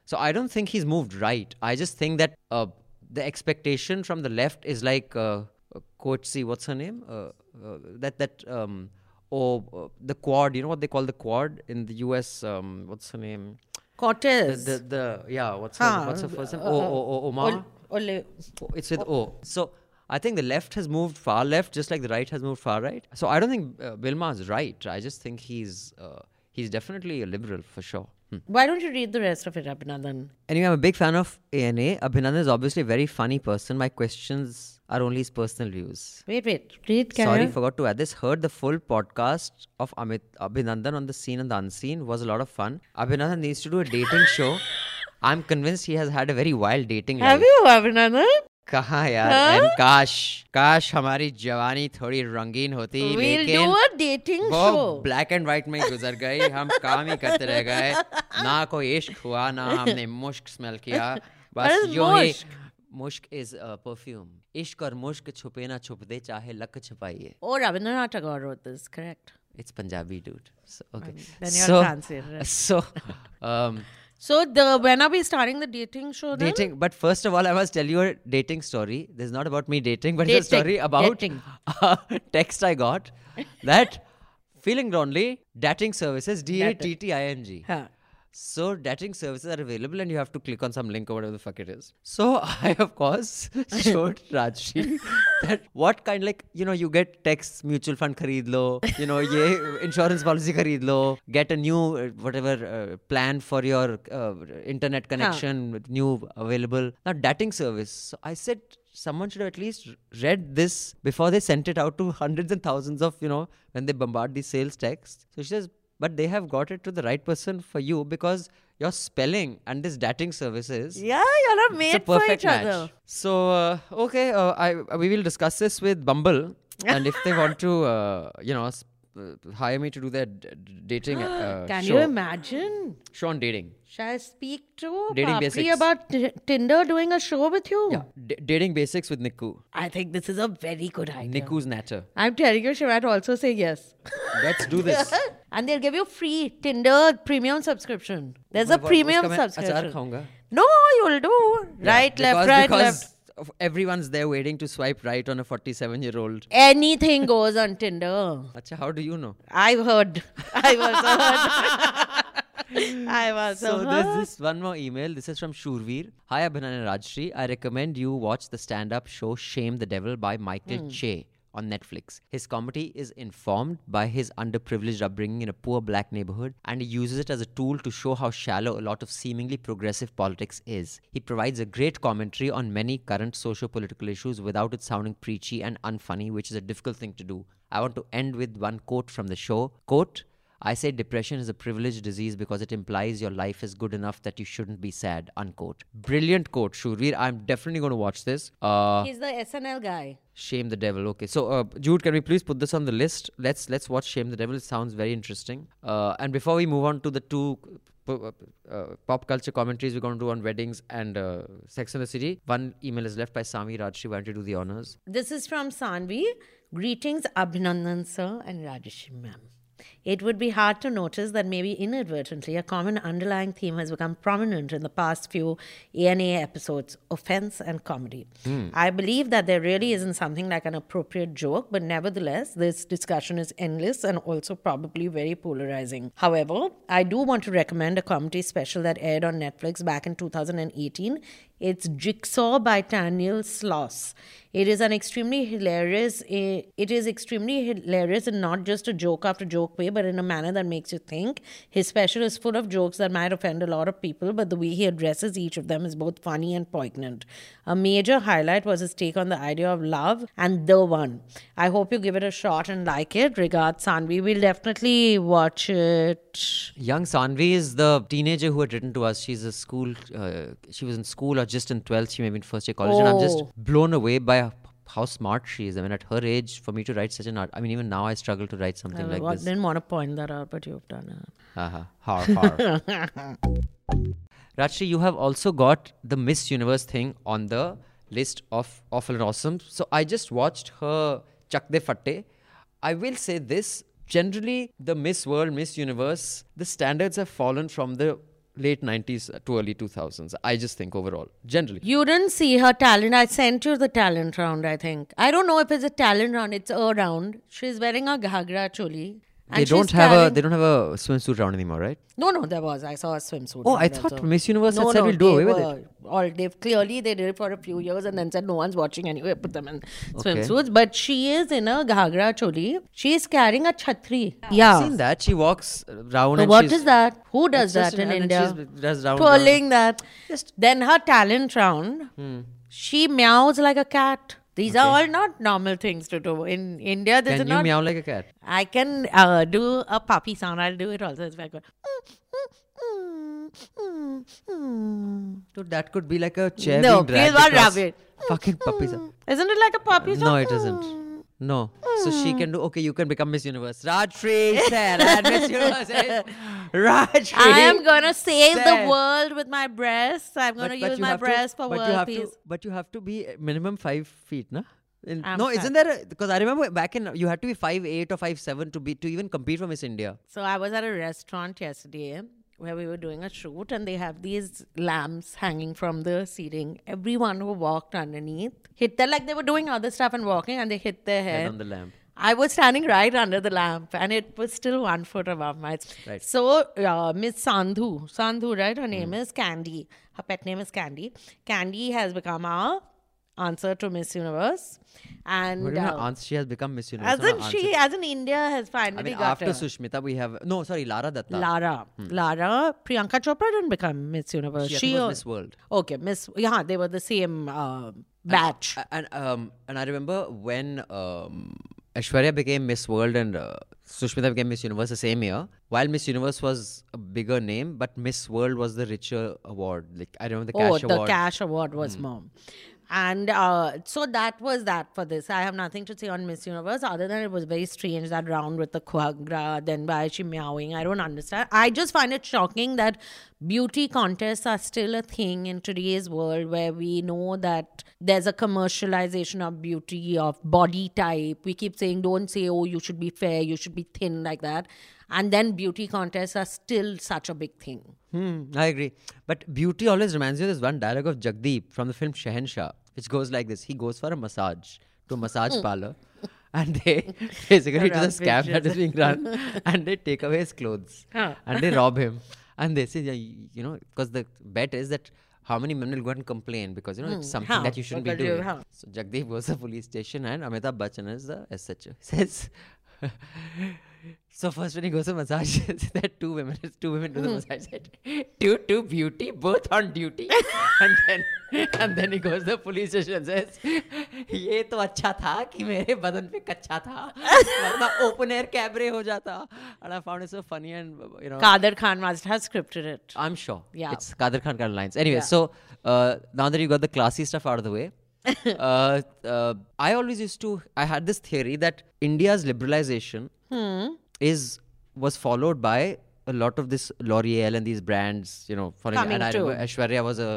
so I don't think he's moved right. I just think that uh, the expectation from the left is like, uh, Coach C, what's her name? Uh, uh, that, that, um, oh, uh, the Quad, you know what they call the Quad in the U S? Um, what's her name? Cortez. The, the, the, yeah, what's huh. her, what's her first name? Uh, oh, oh, oh, Omar? Ol- Ole. It's with O. O. So, I think the left has moved far left, just like the right has moved far right. So, I don't think uh, Bill Maher's right. I just think he's uh, he's definitely a liberal, for sure. Hmm. Why don't you read the rest of it, Abhinandan? Anyway, I'm a big fan of A N A. Abhinandan is obviously a very funny person. My questions are only his personal views. Wait, wait. Read, Karen. Sorry, forgot to add this. Heard the full podcast of Amit Abhinandan on the scene and the unseen. Was a lot of fun. Abhinandan needs to do a dating show. I'm convinced he has had a very wild dating life. Have you, Abhinandan? Kaha yaar, huh? And Kash, Kash hamari jawani thodi rangeen hoti. We'll do a dating wo show. Black and white mein guzar gayi, hum kaam hi karte reh gaye. Na koi ishq hua, na humne mushk smell kiya. Bas yo hi, mushk is a perfume. Ishq aur mushk chupe na chupde, chahe lak chupaiye. Oh, Rabindranath Tagore wrote this, correct? It's Punjabi, dude. So, okay. Um, then you're so, Francis, right? So, um... So, the, when are we starting the dating show then? Dating, but first of all, I must tell you a dating story. This is not about me dating, but dating. It's a story about a text I got that feeling lonely, dating services, D A T T I N G. Huh. So, dating services are available and you have to click on some link or whatever the fuck it is. So, I, of course, showed Rajshri that what kind, like, you know, you get texts, mutual fund khareed lo, you know, ye insurance policy khareed lo, get a new, uh, whatever, uh, plan for your uh, internet connection, huh. new available. Now, dating service. So, I said, someone should have at least read this before they sent it out to hundreds and thousands of, you know, when they bombard these sales texts. So, she says, but they have got it to the right person for you because your spelling and this dating services. Yeah, you're not made for each match. Other. So, uh, okay, uh, I, we will discuss this with Bumble. And if they want to, uh, you know, sp- uh, hire me to do their d- dating uh, Can show. You imagine? Show on dating. Shall I speak to dating basics about t- Tinder doing a show with you? Yeah, D- dating basics with Nikku. I think this is a very good idea. Nikku's natter. I'm telling you, she might also say yes. Let's do this. And they'll give you free Tinder premium subscription. There's oh a God, premium subscription. No, you'll do. Yeah, right, because, left, right, left. Of everyone's there waiting to swipe right on a forty-seven-year-old. Anything goes on Tinder. Achha, how do you know? I've heard. I've also heard. I've also so heard. So there's this one more email. This is from Shurveer. Hi, Abhinandan and Rajshri. I recommend you watch the stand-up show Shame the Devil by Michael hmm. Che on Netflix. His comedy is informed by his underprivileged upbringing in a poor black neighborhood, and he uses it as a tool to show how shallow a lot of seemingly progressive politics is. He provides a great commentary on many current socio-political issues without it sounding preachy and unfunny, which is a difficult thing to do. I want to end with one quote from the show. Quote, I say depression is a privileged disease because it implies your life is good enough that you shouldn't be sad, unquote. Brilliant quote, Shurveer. I'm definitely going to watch this. Uh, He's the S N L guy. Shame the Devil. Okay, so uh, Jude, can we please put this on the list? Let's let's watch Shame the Devil. It sounds very interesting. Uh, and before we move on to the two uh, pop culture commentaries we're going to do on weddings and uh, Sex and the City, one email is left by Sanvi Rajshri. Why don't you do the honors? This is from Sanvi. Greetings, Abhinandan sir and Rajshri ma'am. It would be hard to notice that maybe inadvertently a common underlying theme has become prominent in the past few A N A episodes, offense and comedy. Mm. I believe that there really isn't something like an appropriate joke, but nevertheless, this discussion is endless and also probably very polarizing. However, I do want to recommend a comedy special that aired on Netflix back in two thousand eighteen. It's Jigsaw by Daniel Sloss. It is an extremely hilarious, it is extremely hilarious and not just a joke after joke way, but in a manner that makes you think. His special is full of jokes that might offend a lot of people, but the way he addresses each of them is both funny and poignant. A major highlight was his take on the idea of love and the one. I hope you give it a shot and like it. Regards, Sanvi. We'll definitely watch it. Young Sanvi is the teenager who had written to us. She's a school, uh, she was in school or just in twelfth, she may be in first year college, oh. and I'm just blown away by how smart she is. I mean, at her age, for me to write such an art, I mean, even now I struggle to write something I like what, this. I didn't want to point that out, but you've done it. Uh-huh. Har, har. Rajshri, you have also got the Miss Universe thing on the list of Awful and Awesome. So I just watched her Chak De Fatte. I will say this, generally, the Miss World, Miss Universe, the standards have fallen from the late nineties to early two thousands. I just think overall, generally. You didn't see her talent. I sent you the talent round, I think. I don't know if it's a talent round. It's a round. She's wearing a ghagra choli. They don't have carrying... a they don't have a swimsuit round anymore, right? No, no, there was. I saw a swimsuit. Oh, I thought so. Miss Universe no, had said no, we'll do away were, with it. All, they've, clearly, they did it for a few years and then said no one's watching anyway. Put them in okay. swimsuits. But she is in a ghagra choli. She is carrying a chhatri. Yeah. yeah. I've seen that. She walks round. So and what is that? Who does that in India? Does round twirling round. that. Just then her talent round. Hmm. She meows like a cat. These okay. are all not normal things to do. In India, this can is not... Can you meow like a cat? I can uh, do a puppy sound. I'll do it also. It's very good. Dude, that could be like a chair no, being dragged across. Rabbit. Fucking puppy sound. Isn't it like a puppy sound? No, it isn't. No. So she can do... Okay, you can become Miss Universe. Rajyasree Sen. Miss Universe. Rajyasree. I am going to save Sen. the world with my breasts. I'm going to use my breasts to, for world peace. To, but you have to be minimum five feet, na? In, no, fat. Isn't there? Because I remember back in... You had to be five eight or five seven to be to even compete for Miss India. So I was at a restaurant yesterday where we were doing a shoot and they have these lamps hanging from the ceiling. Everyone who walked underneath hit their, like they were doing other stuff and walking and they hit their head. Head on the lamp. I was standing right under the lamp and it was still one foot above my... Right. So, uh, Miss Sandhu, Sandhu, right? Her name mm. is Candy. Her pet name is Candy. Candy has become our answer to Miss Universe. And what do you uh, mean answer? She has become Miss Universe. As in she, as in India has finally I mean, got after her. Sushmita, we have no sorry, Lara Datta. Lara, hmm. Lara, Priyanka Chopra didn't become Miss Universe. She, she was Miss World. Okay, Miss. Yeah, they were the same uh, batch. And, and um, and I remember when um, Aishwarya became Miss World and uh, Sushmita became Miss Universe the same year. While Miss Universe was a bigger name, but Miss World was the richer award. Like I remember the cash oh, award. Oh, the cash award was hmm. more. And uh, so that was that for this. I have nothing to say on Miss Universe other than it was very strange, that round with the quagga, then why is she meowing? I don't understand. I just find it shocking that beauty contests are still a thing in today's world where we know that there's a commercialization of beauty, of body type. We keep saying, don't say, oh, you should be fair, you should be thin like that. And then beauty contests are still such a big thing. Hmm, I agree. But beauty always reminds me of this one dialogue of Jagdeep from the film Shehenshah, which goes like this. He goes for a massage to a massage parlor and they basically do the scam that is being run and they take away his clothes huh. and they rob him. And they say, you know, because the bet is that how many men will go and complain because, you know, mm, it's something how? that you shouldn't what be doing. You, so Jagdeep goes to the police station and Amitabh Bachchan is the S H O. He says... So first when he goes to massage, there are two women. Two women do the mm. massage. Due to beauty, both on duty. and then and then he goes to the police station and says, "ये तो अच्छा था कि मेरे बदन पे कच्चा था, वरना open air cabaret हो जाता." And I found it so funny, and you know. Kader Khan must have scripted it. I'm sure. Yeah. It's Kader Khan kind of lines. Anyway, yeah. so uh, now that you got the classy stuff out of the way. uh, uh, I always used to I had this theory that India's liberalization hmm. is was followed by a lot of this L'Oreal and these brands, you know, for Coming example, and I, Aishwarya was a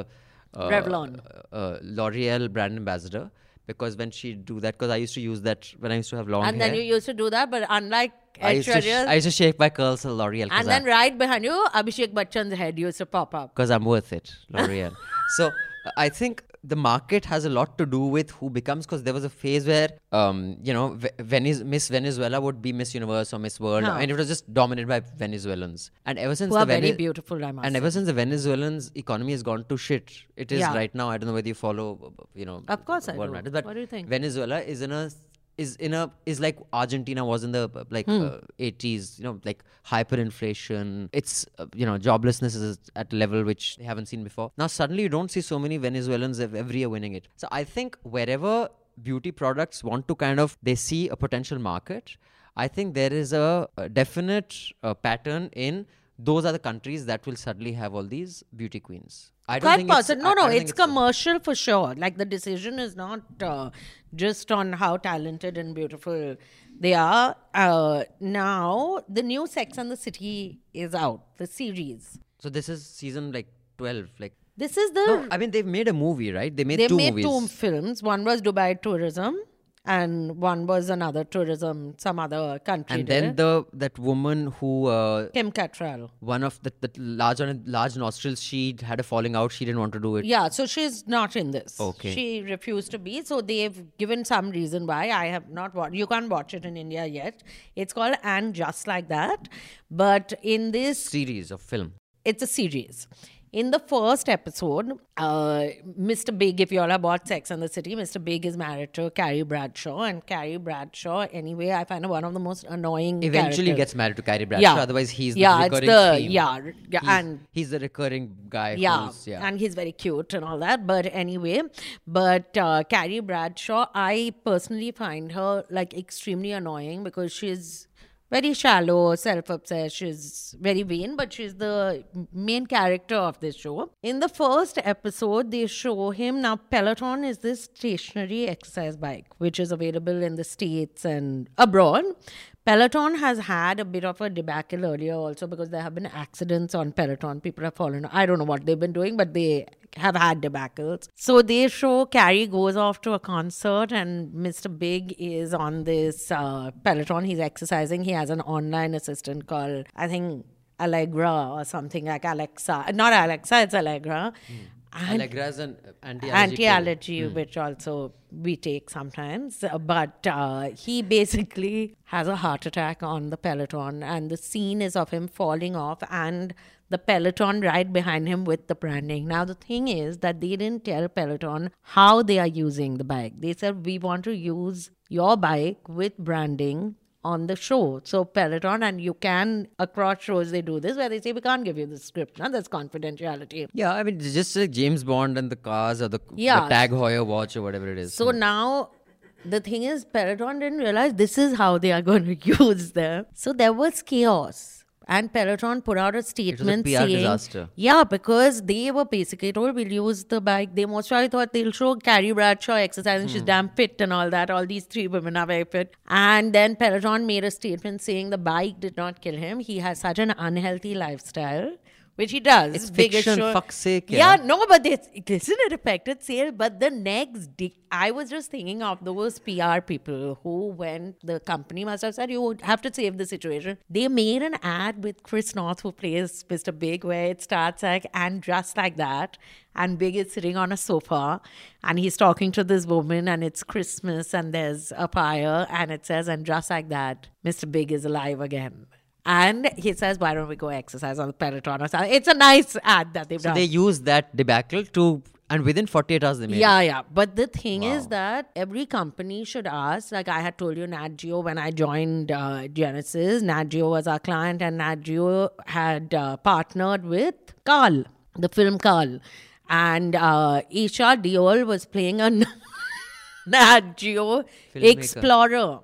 uh, Revlon uh, uh, L'Oreal brand ambassador, because when she do that, because I used to use that when I used to have long and hair. And then you used to do that, but unlike I used, sh- I used to shake my curls to L'Oreal. And then I, right behind you, Abhishek Bachchan's head used to pop up. Because I'm worth it, L'Oreal. So I think the market has a lot to do with who becomes, because there was a phase where, um, you know, Venice, Miss Venezuela would be Miss Universe or Miss World, huh. and it was just dominated by Venezuelans. And ever since who the are Vene- very beautiful, I must and say. ever since the Venezuelans' economy has gone to shit, it is yeah. right now. I don't know whether you follow, you know, of course I do. Matters, but what do you think? Venezuela is in a is in a is like Argentina was in the like hmm. uh, eighties, you know, like hyperinflation. It's uh, you know, joblessness is at a level which they haven't seen before. Now suddenly you don't see so many Venezuelans every year winning it. So I think wherever beauty products want to kind of, they see a potential market, I think there is a, a definite uh, pattern in those are the countries that will suddenly have all these beauty queens. I don't Quite think possible. It's, no, I, no, I it's, it's commercial so. for sure. Like the decision is not uh, just on how talented and beautiful they are. Uh, now, the new Sex and the City is out, the series. So this is season like twelve. Like this is the... No, I mean, they've made a movie, right? They made two movies. They made two films. One was Dubai Tourism. And one was another tourism, some other country. And then the that woman who... Uh, Kim Cattrall. One of the, the large large nostrils, she had a falling out. She didn't want to do it. Yeah, so she's not in this. Okay. She refused to be. So they've given some reason why. I have not watched... You can't watch it in India yet. It's called And Just Like That. But in this... Series of film. It's a series. In the first episode, uh, Mister Big, if you all have watched Sex and the City, Mister Big is married to Carrie Bradshaw. And Carrie Bradshaw, anyway, I find her one of the most annoying Eventually characters. gets married to Carrie Bradshaw. Yeah. Otherwise, he's the yeah, recurring it's the, theme. Yeah, yeah, he's, and he's the recurring guy. Yeah, yeah, and he's very cute and all that. But anyway, but uh, Carrie Bradshaw, I personally find her like extremely annoying because she's... very shallow, self-obsessed. She's very vain, but she's the main character of this show. In the first episode, they show him... Now, Peloton is this stationary exercise bike, which is available in the States and abroad. Peloton has had a bit of a debacle earlier also because there have been accidents on Peloton. People have fallen. I don't know what they've been doing, but they have had debacles. So they show Carrie goes off to a concert and Mister Big is on this uh, Peloton. He's exercising. He has an online assistant called, I think, Allegra or something like Alexa. Not Alexa, it's Allegra. Mm. And Allegra is an anti-allergy, anti-allergy mm. which also we take sometimes. But uh, he basically has a heart attack on the Peloton. And the scene is of him falling off and the Peloton right behind him with the branding. Now, the thing is that they didn't tell Peloton how they are using the bike. They said, we want to use your bike with branding on the show. So Peloton, and you can, across shows they do this, where they say, we can't give you the script. Now that's confidentiality. Yeah, I mean, just like James Bond and the cars or the, yeah. the Tag Heuer watch or whatever it is. So yeah. now, the thing is, Peloton didn't realize this is how they are going to use them. So there was chaos. And Peloton put out a statement saying... It was a P R saying, disaster. Yeah, because they were basically told, we'll use the bike. They most probably thought they'll show Carrie Bradshaw exercising. Hmm. She's damn fit and all that. All these three women are very fit. And then Peloton made a statement saying the bike did not kill him. He has such an unhealthy lifestyle. Which he does. It's fiction, show. fuck's sake. Yeah, yeah no, but this isn't it affected sale. But the next day, I was just thinking of those P R people who, when the company must have said, you have to save the situation, they made an ad with Chris North, who plays Mister Big, where it starts like, and just like that. And Big is sitting on a sofa and he's talking to this woman and it's Christmas and there's a fire and it says, and just like that, Mister Big is alive again. And he says, why don't we go exercise on the Peloton or something? It's a nice ad that they've so done. So they use that debacle to... And within forty-eight hours, they made yeah, it. Yeah, yeah. But the thing wow. is that every company should ask. Like I had told you, Nat Geo, when I joined uh, Genesis, Nat Geo was our client. And Nat Geo had uh, partnered with Carl, the film Carl. And uh, Isha Deol was playing a Nat Geo Explorer.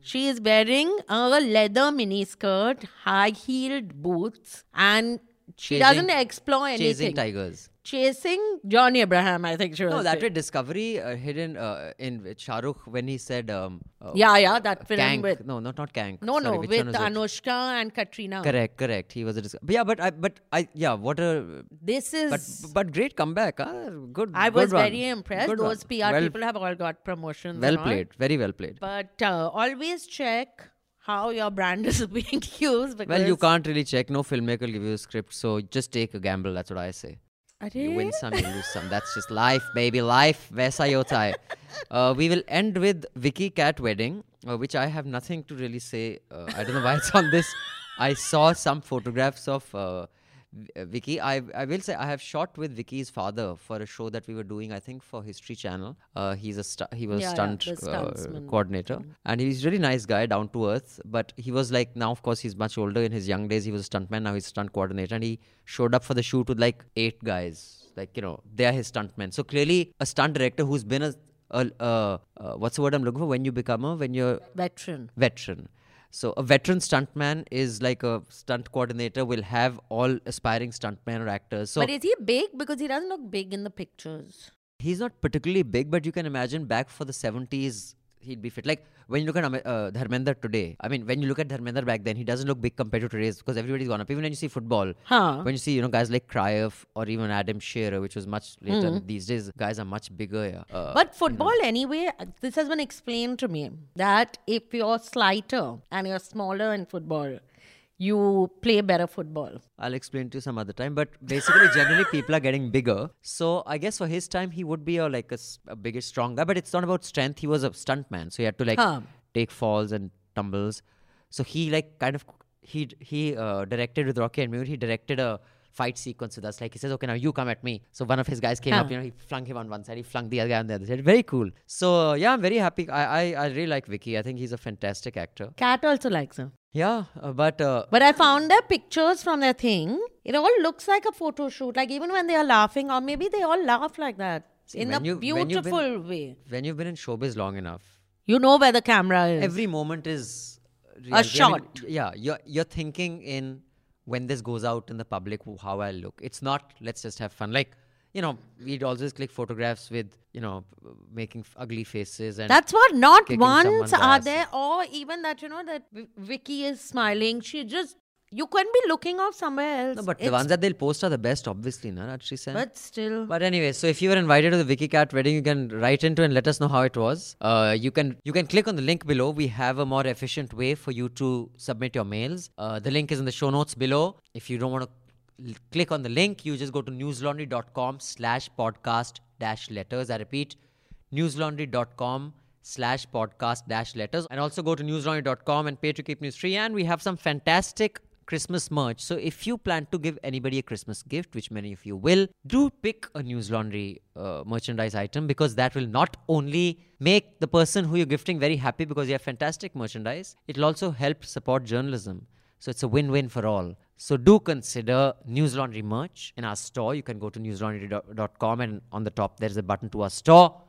She is wearing a leather miniskirt, high-heeled boots. And she chasing, doesn't explore anything. Chasing tigers. Chasing John Abraham, I think she was. No, that way Discovery uh, hidden uh, in Shah Rukh when he said. Um, uh, yeah, yeah, that film Kank. With no, not not Kank. No, Sorry, no, with Anushka it? and Katrina. Correct, correct. He was a Discovery. But yeah, but I, but I, yeah, what a. This is. But, but great comeback, huh? Good. I good was run. very impressed. Good Those run. P R well, people have all got promotions. Well played, very well played. But uh, always check how your brand is being used. Well, you can't really check. No filmmaker will give you a script, so just take a gamble. That's what I say. Are you win some, you lose some. That's just life, baby. Life. Vaisa hota hai. Uh, we will end with Vicky Cat Wedding, uh, which I have nothing to really say. Uh, I don't know why it's on this. I saw some photographs of uh, Vicky. I I will say I have shot with Vicky's father for a show that we were doing, I think, for History Channel. Uh, he's a stu- he was yeah, stunt yeah, uh, coordinator. And he's a really nice guy, down to earth. But he was like, now, of course, he's much older. In his young days, he was a stuntman. Now he's a stunt coordinator. And he showed up for the shoot with like eight guys. Like, you know, they're his stuntmen. So clearly a stunt director who's been a, a, a, a what's the word I'm looking for? When you become a, when you're... Veteran. Veteran. So a veteran stuntman is like a stunt coordinator will have all aspiring stuntmen or actors. So, but is he big? Because he doesn't look big in the pictures. He's not particularly big, but you can imagine back for the seventies, he'd be fit. Like when you look at uh, Dharmender today, I mean, when you look at Dharmender back then, he doesn't look big compared to today's because everybody's gone up. Even when you see football, huh. when you see, you know, guys like Cruyff or even Adam Shearer, which was much later. Mm-hmm. These days, guys are much bigger. Yeah. Uh, but football, you know. Anyway, this has been explained to me that if you're slighter and you're smaller in football, you play better football. I'll explain to you some other time. But basically, generally, people are getting bigger. So I guess for his time, he would be a, like a, a bigger, strong guy. But it's not about strength. He was a stuntman. So he had to like huh. take falls and tumbles. So he like kind of, he he uh, directed with Rocky and Muir, he directed a fight sequence with us. Like he says, okay, now you come at me. So one of his guys came huh. up, you know, he flung him on one side, he flung the other guy on the other side. Very cool. So uh, yeah, I'm very happy. I, I, I really like Vicky. I think he's a fantastic actor. Cat also likes him. Yeah, uh, but... Uh, but I found their pictures from their thing. It all looks like a photo shoot. Like even when they are laughing, or maybe they all laugh like that. See, in a you, beautiful when been, way. When you've been in showbiz long enough... You know where the camera is. Every moment is... Real. A shot. I mean, yeah, you're, you're thinking in when this goes out in the public, how I'll look. It's not, let's just have fun. Like... You know, we'd always click photographs with, you know, making f- ugly faces. And that's what, not once are there, or even that, you know, that Vicky is smiling. She just, you couldn't be looking off somewhere else. No, but it's the ones that they'll post are the best, obviously, na, Rajyasree Sen. But still. But anyway, so if you were invited to the Vicky Cat Wedding, you can write into and let us know how it was. Uh, you can you can click on the link below. We have a more efficient way for you to submit your mails. Uh, the link is in the show notes below. If you don't want to click on the link, you just go to newslaundry.com slash podcast dash letters. I repeat, newslaundry.com slash podcast dash letters. And also go to newslaundry dot com and pay to keep news free. And we have some fantastic Christmas merch. So if you plan to give anybody a Christmas gift, which many of you will, do pick a News Laundry uh, merchandise item, because that will not only make the person who you're gifting very happy because you have fantastic merchandise, it'll also help support journalism. So it's a win-win for all. So do consider News Laundry merch in our store. You can go to newslaundry dot com and on the top there's a button to our store.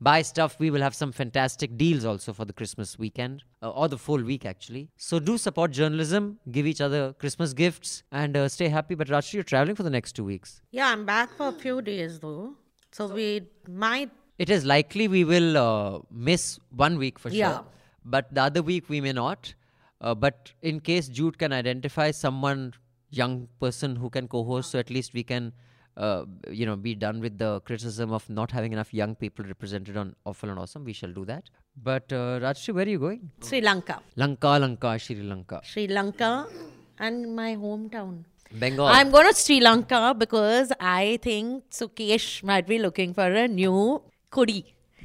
Buy stuff. We will have some fantastic deals also for the Christmas weekend uh, or the full week actually. So do support journalism. Give each other Christmas gifts and uh, stay happy. But Rajyasree, you're traveling for the next two weeks. Yeah, I'm back for a few days though. So, so we might... It is likely we will uh, miss one week for yeah. sure. But the other week we may not. Uh, but in case Jude can identify someone, young person who can co-host, so at least we can, uh, you know, be done with the criticism of not having enough young people represented on Awful and Awesome. We shall do that. But uh, Rajyasree, where are you going? Sri Lanka. Lanka, Lanka, Sri Lanka. Sri Lanka and my hometown. Bengal. I'm going to Sri Lanka because I think Sukesh might be looking for a new kudi.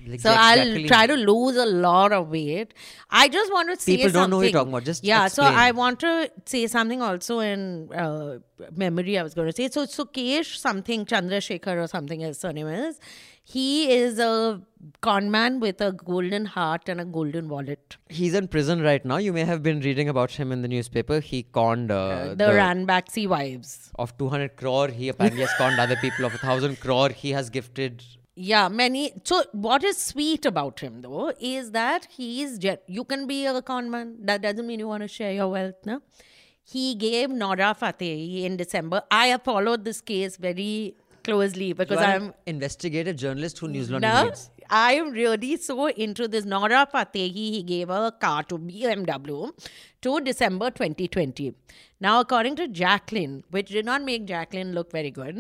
Like so I'll try to lose a lot of weight. I just want to say something. People don't know what you're talking about. Just yeah, explain. So I want to say something also in uh, memory I was going to say. So Sukesh something, Chandrasekhar or something his surname is. He is a con man with a golden heart and a golden wallet. He's in prison right now. You may have been reading about him in the newspaper. He conned... Uh, uh, the, the Ranbaxy wives. Of two hundred crore. He apparently has conned other people. Of one thousand crore, he has gifted... Yeah, many. So what is sweet about him though is that he is... You can be a con man. That doesn't mean you want to share your wealth, no? He gave Nora Fatehi in December. I have followed this case very... closely because you are I'm an investigative journalist who News Laundry no, reads. I am really so into this. Nora Fatehi, he gave her a car to B M W to December twenty twenty. Now, according to Jacqueline, which did not make Jacqueline look very good,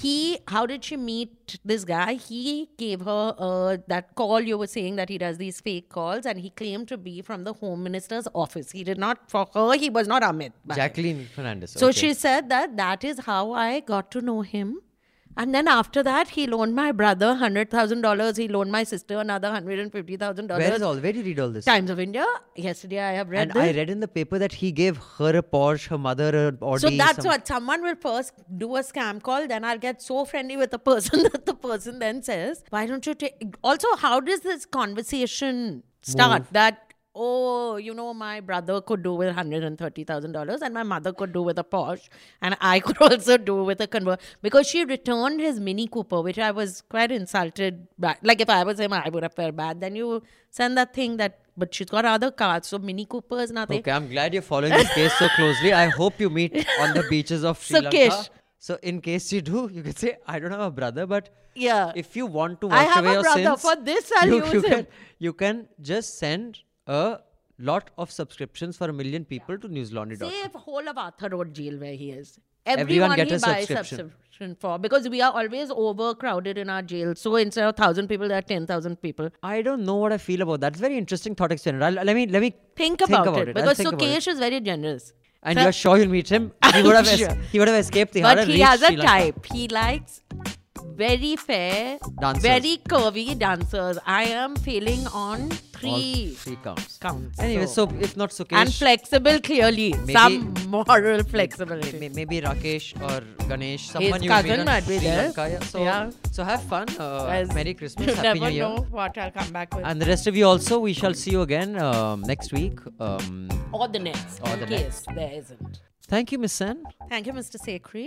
he, how did she meet this guy? He gave her uh, that call you were saying that he does these fake calls, and he claimed to be from the Home Minister's office. He did not, for her, he was not Amit. Jacqueline Fernandez. So okay. She said that that is how I got to know him. And then after that, he loaned my brother one hundred thousand dollars. He loaned my sister another one hundred fifty thousand dollars. Where is all? Where do you read all this? Times of India. Yesterday I have read and this. And I read in the paper that he gave her a Porsche, her mother an Audi. So that's some... what. Someone will first do a scam call. Then I'll get so friendly with the person that the person then says, why don't you take... Also, how does this conversation start? Move. That... Oh, you know, my brother could do with one hundred thirty thousand dollars and my mother could do with a Porsche and I could also do with a convert. Because she returned his Mini Cooper, which I was quite insulted by. Like if I was him, I would have felt bad. Then you send that thing that, but she's got other cars, so Mini Cooper is nothing. Okay, I'm glad you're following this case so closely. I hope you meet on the beaches of Sri Lanka. Sukesh. So in case you do, you can say, I don't have a brother, but yeah, if you want to wash away your sins. I have a brother. For this, I'll you, use you can, you can just send... a lot of subscriptions for a million people yeah. to news laundry dot com. Save whole of Arthur Road jail where he is. Everyone, Everyone get a subscription. subscription for because we are always overcrowded in our jail. So instead of one thousand people, there are ten thousand people. I don't know what I feel about that. It's a very interesting thought experiment. I'll, let me let me think, think about, about it. it. Because Sukesh is very generous. And so, you're sure you'll meet him? He would have, sure. he would have escaped the But Hara he has a type. He likes... very fair, dancers. Very curvy dancers. I am failing on three, All three counts. counts. Anyway, so, so if not Sukesh. And flexible clearly. Maybe, some moral flexibility. May, maybe Rakesh or Ganesh. Someone His cousin might be there. Yeah. So, yeah. so have fun. Uh, Merry Christmas. You Happy never New Year. Know what I'll come back with. And the rest of you also, we shall see you again um, next week. Um, or the next. Or the in next. Case there isn't. Thank you, Miz Sen. Thank you, Mister Sekhri.